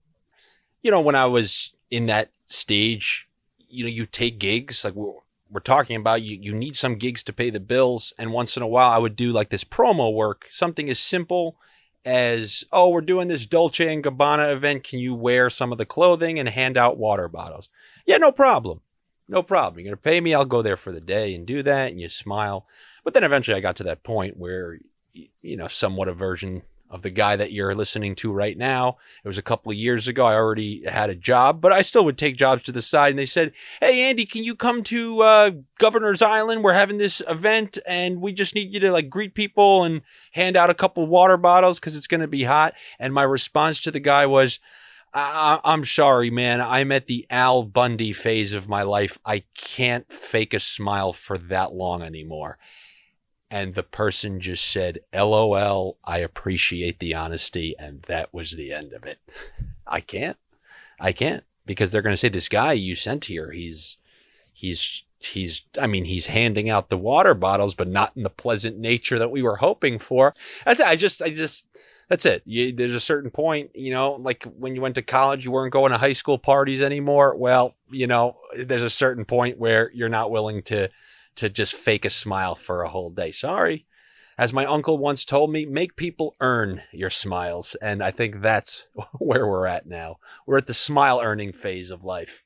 You know, when I was in that stage, you take gigs like we're talking about. You need some gigs to pay the bills. And once in a while, I would do like this promo work, something as simple as, oh, we're doing this Dolce and Gabbana event. Can you wear some of the clothing and hand out water bottles? Yeah, no problem. You're going to pay me. I'll go there for the day and do that. And you smile. But then eventually I got to that point where, somewhat a version of the guy that you're listening to right now. It was a couple of years ago. I already had a job, but I still would take jobs to the side. And they said, hey, Andy, can you come to Governor's Island? We're having this event and we just need you to like greet people and hand out a couple water bottles because it's going to be hot. And my response to the guy was, I'm sorry, man. I'm at the Al Bundy phase of my life. I can't fake a smile for that long anymore. And the person just said, LOL, I appreciate the honesty. And that was the end of it. I can't, because they're going to say, this guy you sent here, he's handing out the water bottles, but not in the pleasant nature that we were hoping for. That's it. That's it. There's a certain point, like when you went to college, you weren't going to high school parties anymore. Well, there's a certain point where you're not willing to just fake a smile for a whole day. Sorry. As my uncle once told me, make people earn your smiles. And I think that's where we're at now. We're at the smile earning phase of life.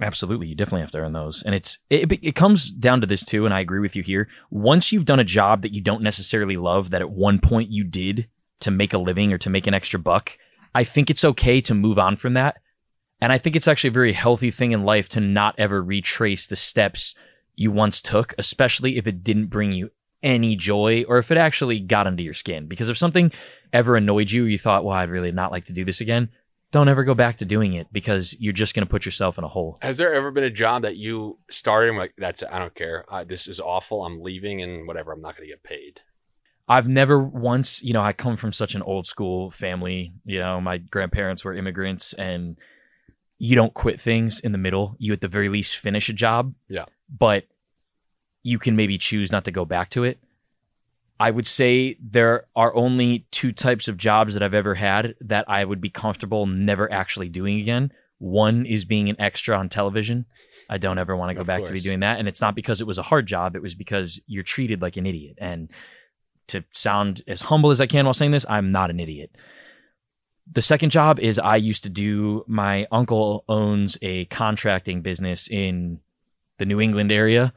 Absolutely. You definitely have to earn those. And it comes down to this too. And I agree with you here. Once you've done a job that you don't necessarily love, that at one point you did to make a living or to make an extra buck, I think it's okay to move on from that. And I think it's actually a very healthy thing in life to not ever retrace the steps you once took, especially if it didn't bring you any joy or if it actually got under your skin. Because if something ever annoyed you, you thought, well, I'd really not like to do this again, don't ever go back to doing it, because you're just going to put yourself in a hole. Has there ever been a job that you started and like, I don't care. This is awful. I'm leaving and whatever. I'm not going to get paid. I've never once, I come from such an old school family. My grandparents were immigrants, and you don't quit things in the middle. You at the very least finish a job. Yeah. But you can maybe choose not to go back to it. I would say there are only two types of jobs that I've ever had that I would be comfortable never actually doing again. One is being an extra on television. I don't ever want to go back to be doing that. And it's not because it was a hard job. It was because you're treated like an idiot. And to sound as humble as I can while saying this, I'm not an idiot. The second job is my uncle owns a contracting business in the New England area.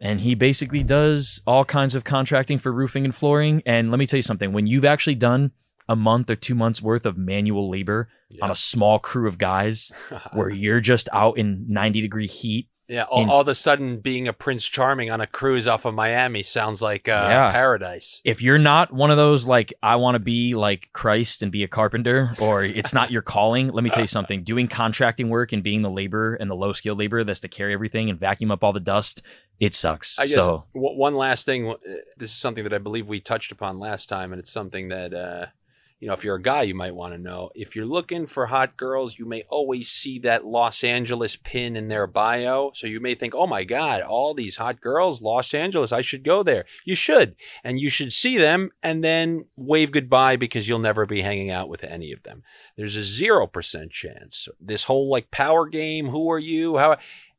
And he basically does all kinds of contracting for roofing and flooring. And let me tell you something, when you've actually done a month or 2 months worth of manual labor on a small crew of guys where you're just out in 90-degree heat. Yeah. All of a sudden being a Prince Charming on a cruise off of Miami sounds like paradise. If you're not one of those, like, I want to be like Christ and be a carpenter, or it's not your calling. Let me tell you something, doing contracting work and being the laborer and the low skilled laborer that's to carry everything and vacuum up all the dust, it sucks. I guess so. One last thing. This is something that I believe we touched upon last time. And it's something that, you know, if you're a guy, you might want to know. If you're looking for hot girls, you may always see that Los Angeles pin in their bio. So you may think, oh, my God, all these hot girls, Los Angeles, I should go there. You should. And you should see them and then wave goodbye because you'll never be hanging out with any of them. There's a 0% chance. This whole like power game, who are you? How?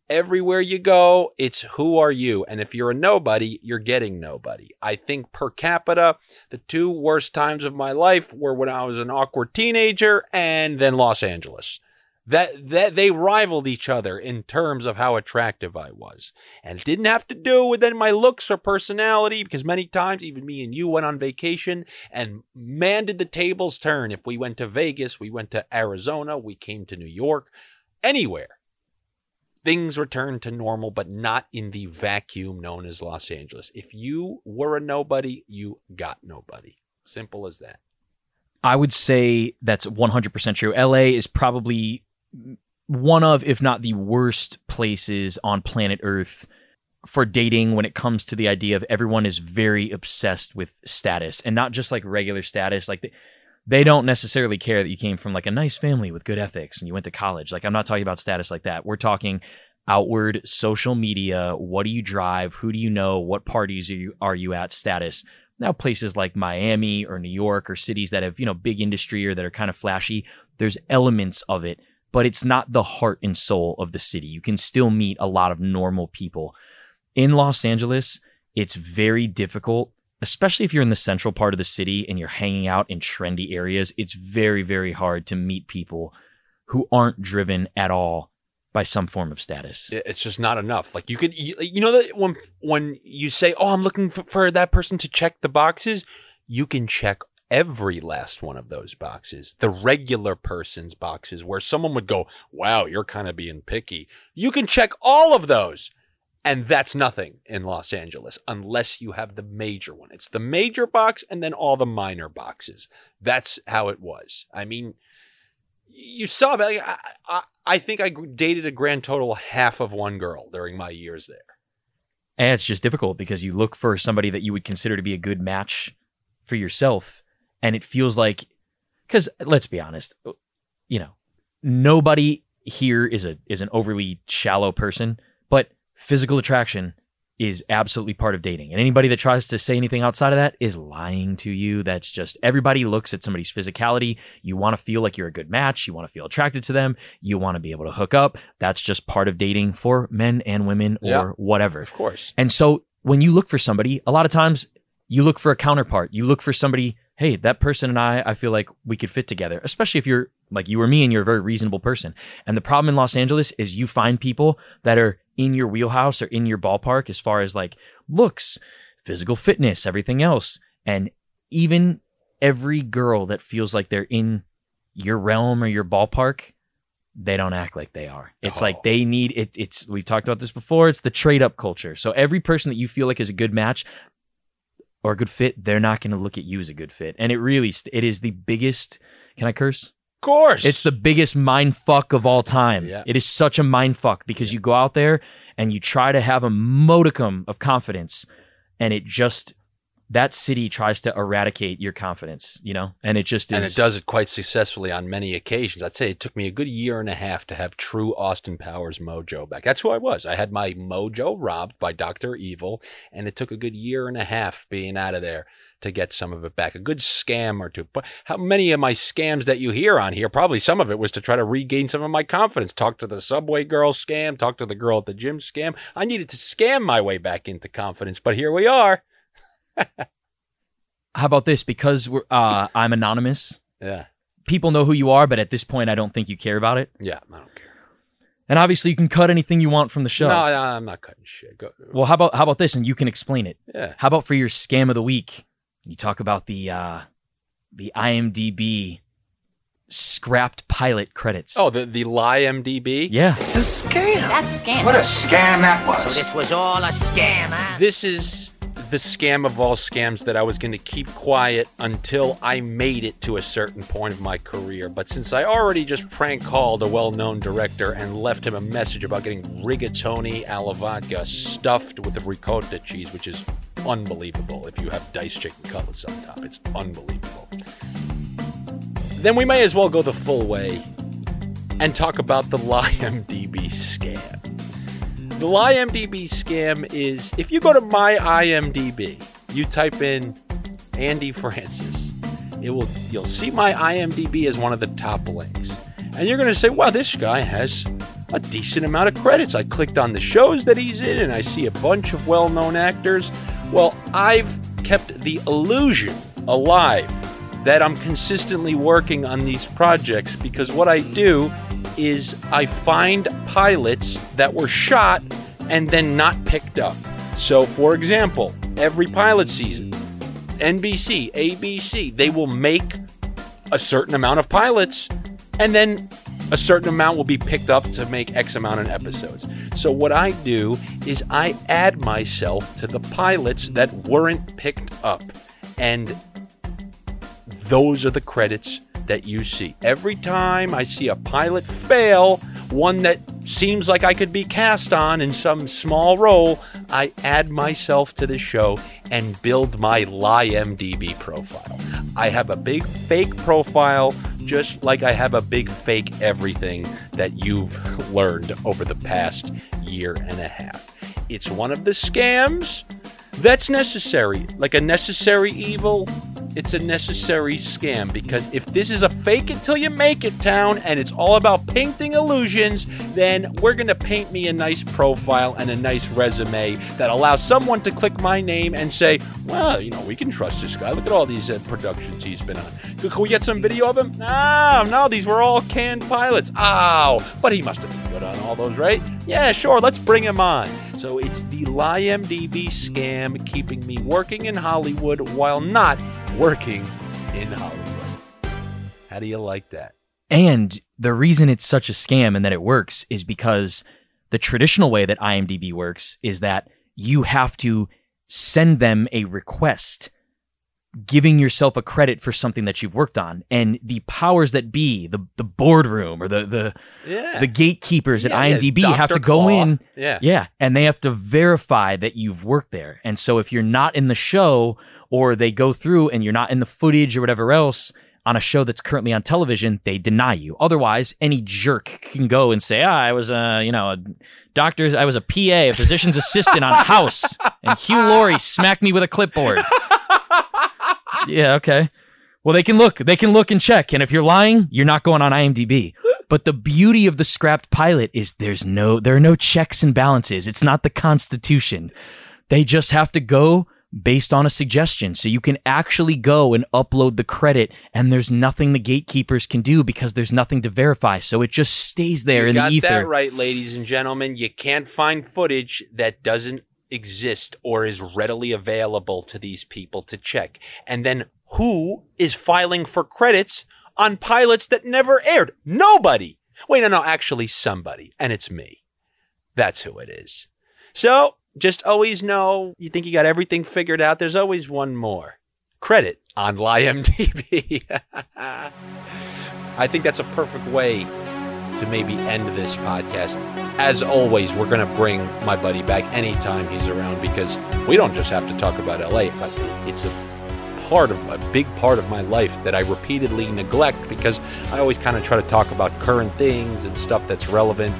Everywhere you go, it's who are you? And if you're a nobody, you're getting nobody. I think per capita, the two worst times of my life were when I was an awkward teenager and then Los Angeles. That they rivaled each other in terms of how attractive I was. And it didn't have to do with my looks or personality, because many times even me and you went on vacation, and man, did the tables turn. If we went to Vegas, we went to Arizona, we came to New York, anywhere. Things return to normal, but not in the vacuum known as Los Angeles. If you were a nobody, you got nobody. Simple as that. I would say that's 100% true. LA is probably one of, if not the worst places on planet Earth for dating when it comes to the idea of everyone is very obsessed with status, and not just like regular status. Like they don't necessarily care that you came from like a nice family with good ethics and you went to college. Like, I'm not talking about status like that. We're talking outward social media. What do you drive? Who do you know? What parties are you at status? Now, places like Miami or New York or cities that have, you know, big industry or that are kind of flashy, there's elements of it, but it's not the heart and soul of the city. You can still meet a lot of normal people. In Los Angeles, it's very difficult, especially if you're in the central part of the city and you're hanging out in trendy areas. It's very, very hard to meet people who aren't driven at all by some form of status. It's just not enough. Like, you could, you know, that when you say, oh, I'm looking for that person to check the boxes, you can check every last one of those boxes, the regular person's boxes, where someone would go, wow, you're kind of being picky. You can check all of those. And that's nothing in Los Angeles unless you have the major one. It's the major box and then all the minor boxes. That's how it was. I mean, you saw that. I think I dated a grand total of half of one girl during my years there. And it's just difficult because you look for somebody that you would consider to be a good match for yourself. And it feels like, because let's be honest, you know, nobody here is an overly shallow person, but physical attraction is absolutely part of dating. And anybody that tries to say anything outside of that is lying to you. That's just, everybody looks at somebody's physicality. You want to feel like you're a good match. You want to feel attracted to them. You want to be able to hook up. That's just part of dating for men and women or whatever. Of course. And so when you look for somebody, a lot of times you look for a counterpart. You look for somebody, hey, that person and I feel like we could fit together, especially if you're like you or me and you're a very reasonable person. And the problem in Los Angeles is you find people that are in your wheelhouse or in your ballpark as far as like looks, physical fitness, everything else. And even every girl that feels like they're in your realm or your ballpark, they don't act like they are. It's like they need it. It's, we've talked about this before. It's the trade up culture. So every person that you feel like is a good match or a good fit, they're not going to look at you as a good fit. And it really, it is the biggest, can I curse? Of course. It's the biggest mind fuck of all time. Yeah. It is such a mind fuck because you go out there and you try to have a modicum of confidence, and it just, that city tries to eradicate your confidence, you know, and it just is. And it does it quite successfully on many occasions. I'd say it took me a good year and a half to have true Austin Powers mojo back. That's who I was. I had my mojo robbed by Dr. Evil, and it took a good year and a half being out of there to get some of it back. A good scam or two. But how many of my scams that you hear on here, probably some of it was to try to regain some of my confidence. Talk to the subway girl scam, talk to the girl at the gym scam. I needed to scam my way back into confidence, but here we are. How about this? Because we're, I'm anonymous. Yeah. People know who you are, but at this point, I don't think you care about it. Yeah, I don't care. And obviously, you can cut anything you want from the show. No, I'm not cutting shit. Go. Well, how about this? And you can explain it. Yeah. How about for your scam of the week? You talk about the IMDb scrapped pilot credits. Oh, the LIE-MDB? Yeah. It's a scam. That's a scam. What a scam that was. So this was all a scam, huh? This is the scam of all scams that I was going to keep quiet until I made it to a certain point of my career. But since I already just prank called a well-known director and left him a message about getting rigatoni alla vodka stuffed with ricotta cheese, which is unbelievable if you have diced chicken cutlets on top. It's unbelievable. Then we may as well go the full way and talk about the LIE-MDB scam. The LIE-MDB scam is, if you go to my IMDb, you type in Andy Francis, you'll see my IMDb as one of the top links. And you're going to say, wow, this guy has a decent amount of credits. I clicked on the shows that he's in, and I see a bunch of well-known actors. Well, I've kept the illusion alive that I'm consistently working on these projects, because what I do is I find pilots that were shot and then not picked up. So, for example, every pilot season, NBC, ABC, they will make a certain amount of pilots, and then a certain amount will be picked up to make X amount of episodes. So what I do is I add myself to the pilots that weren't picked up, and those are the credits that you see. Every time I see a pilot fail, one that seems like I could be cast on in some small role, I add myself to the show and build my LIE-MDB profile. I have a big fake profile, just like I have a big fake everything that you've learned over the past year and a half. It's one of the scams that's necessary, like a necessary evil. It's a necessary scam, because if this is a fake it till you make it town and it's all about painting illusions, then we're going to paint me a nice profile and a nice resume that allows someone to click my name and say, well, you know, we can trust this guy. Look at all these productions he's been on. Can we get some video of him? No, these were all canned pilots. Oh, but he must have been good on all those, right? Yeah, sure, let's bring him on. So it's the LIE-MDB scam keeping me working in Hollywood while not working in Hollywood. How do you like that? And the reason it's such a scam and that it works is because the traditional way that IMDb works is that you have to send them a request giving yourself a credit for something that you've worked on. And the powers that be, the boardroom or the gatekeepers at IMDb have to go in. Yeah. And they have to verify that you've worked there. And so if you're not in the show, or they go through and you're not in the footage or whatever else on a show that's currently on television, they deny you. Otherwise, any jerk can go and say, I was I was a PA, a physician's assistant on House, and Hugh Laurie smacked me with a clipboard. Yeah, okay. Well, they can look and check. And if you're lying, you're not going on IMDb. But the beauty of the scrapped pilot is there are no checks and balances. It's not the Constitution. They just have to go based on a suggestion. So you can actually go and upload the credit, and there's nothing the gatekeepers can do because there's nothing to verify. So it just stays there in the ether. You got that right, ladies and gentlemen. You can't find footage that doesn't exist or is readily available to these people to check. And then who is filing for credits on pilots that never aired? Nobody. Wait, no, actually somebody. And it's me. That's who it is. So just always know, you think you got everything figured out, there's always one more. Credit on LIE-MDB. I think that's a perfect way to maybe end this podcast. As always, we're going to bring my buddy back anytime he's around, because we don't just have to talk about LA, but it's a big part of my life that I repeatedly neglect, because I always kind of try to talk about current things and stuff that's relevant.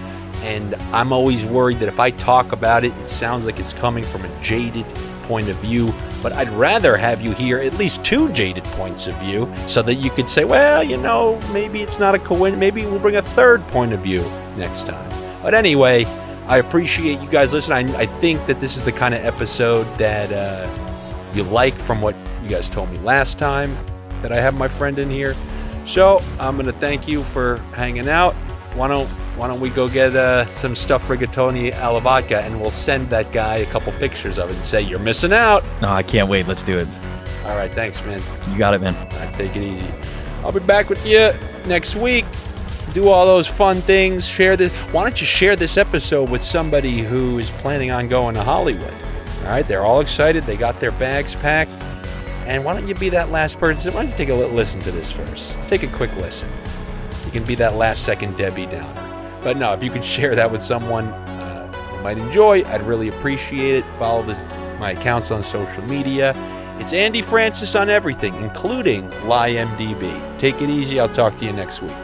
And I'm always worried that if I talk about it, it sounds like it's coming from a jaded point of view, but I'd rather have you hear at least two jaded points of view so that you could say, well, you know, maybe it's not a coincidence, maybe we'll bring a third point of view next time. But anyway, I appreciate you guys listening. I think that this is the kind of episode that you like, from what you guys told me last time that I have my friend in here. So I'm going to thank you for hanging out, why don't we go get some stuffed rigatoni alla vodka, and we'll send that guy a couple pictures of it and say, you're missing out. No, I can't wait. Let's do it. All right. Thanks, man. You got it, man. All right, take it easy. I'll be back with you next week. Do all those fun things. Share this. Why don't you share this episode with somebody who is planning on going to Hollywood? All right. They're all excited. They got their bags packed. And why don't you be that last person? Why don't you take a listen to this first? Take a quick listen. You can be that last second Debbie Downer. But no, if you could share that with someone who might enjoy, I'd really appreciate it. Follow my accounts on social media. It's Andy Francis on everything, including LIE-MDB. Take it easy. I'll talk to you next week.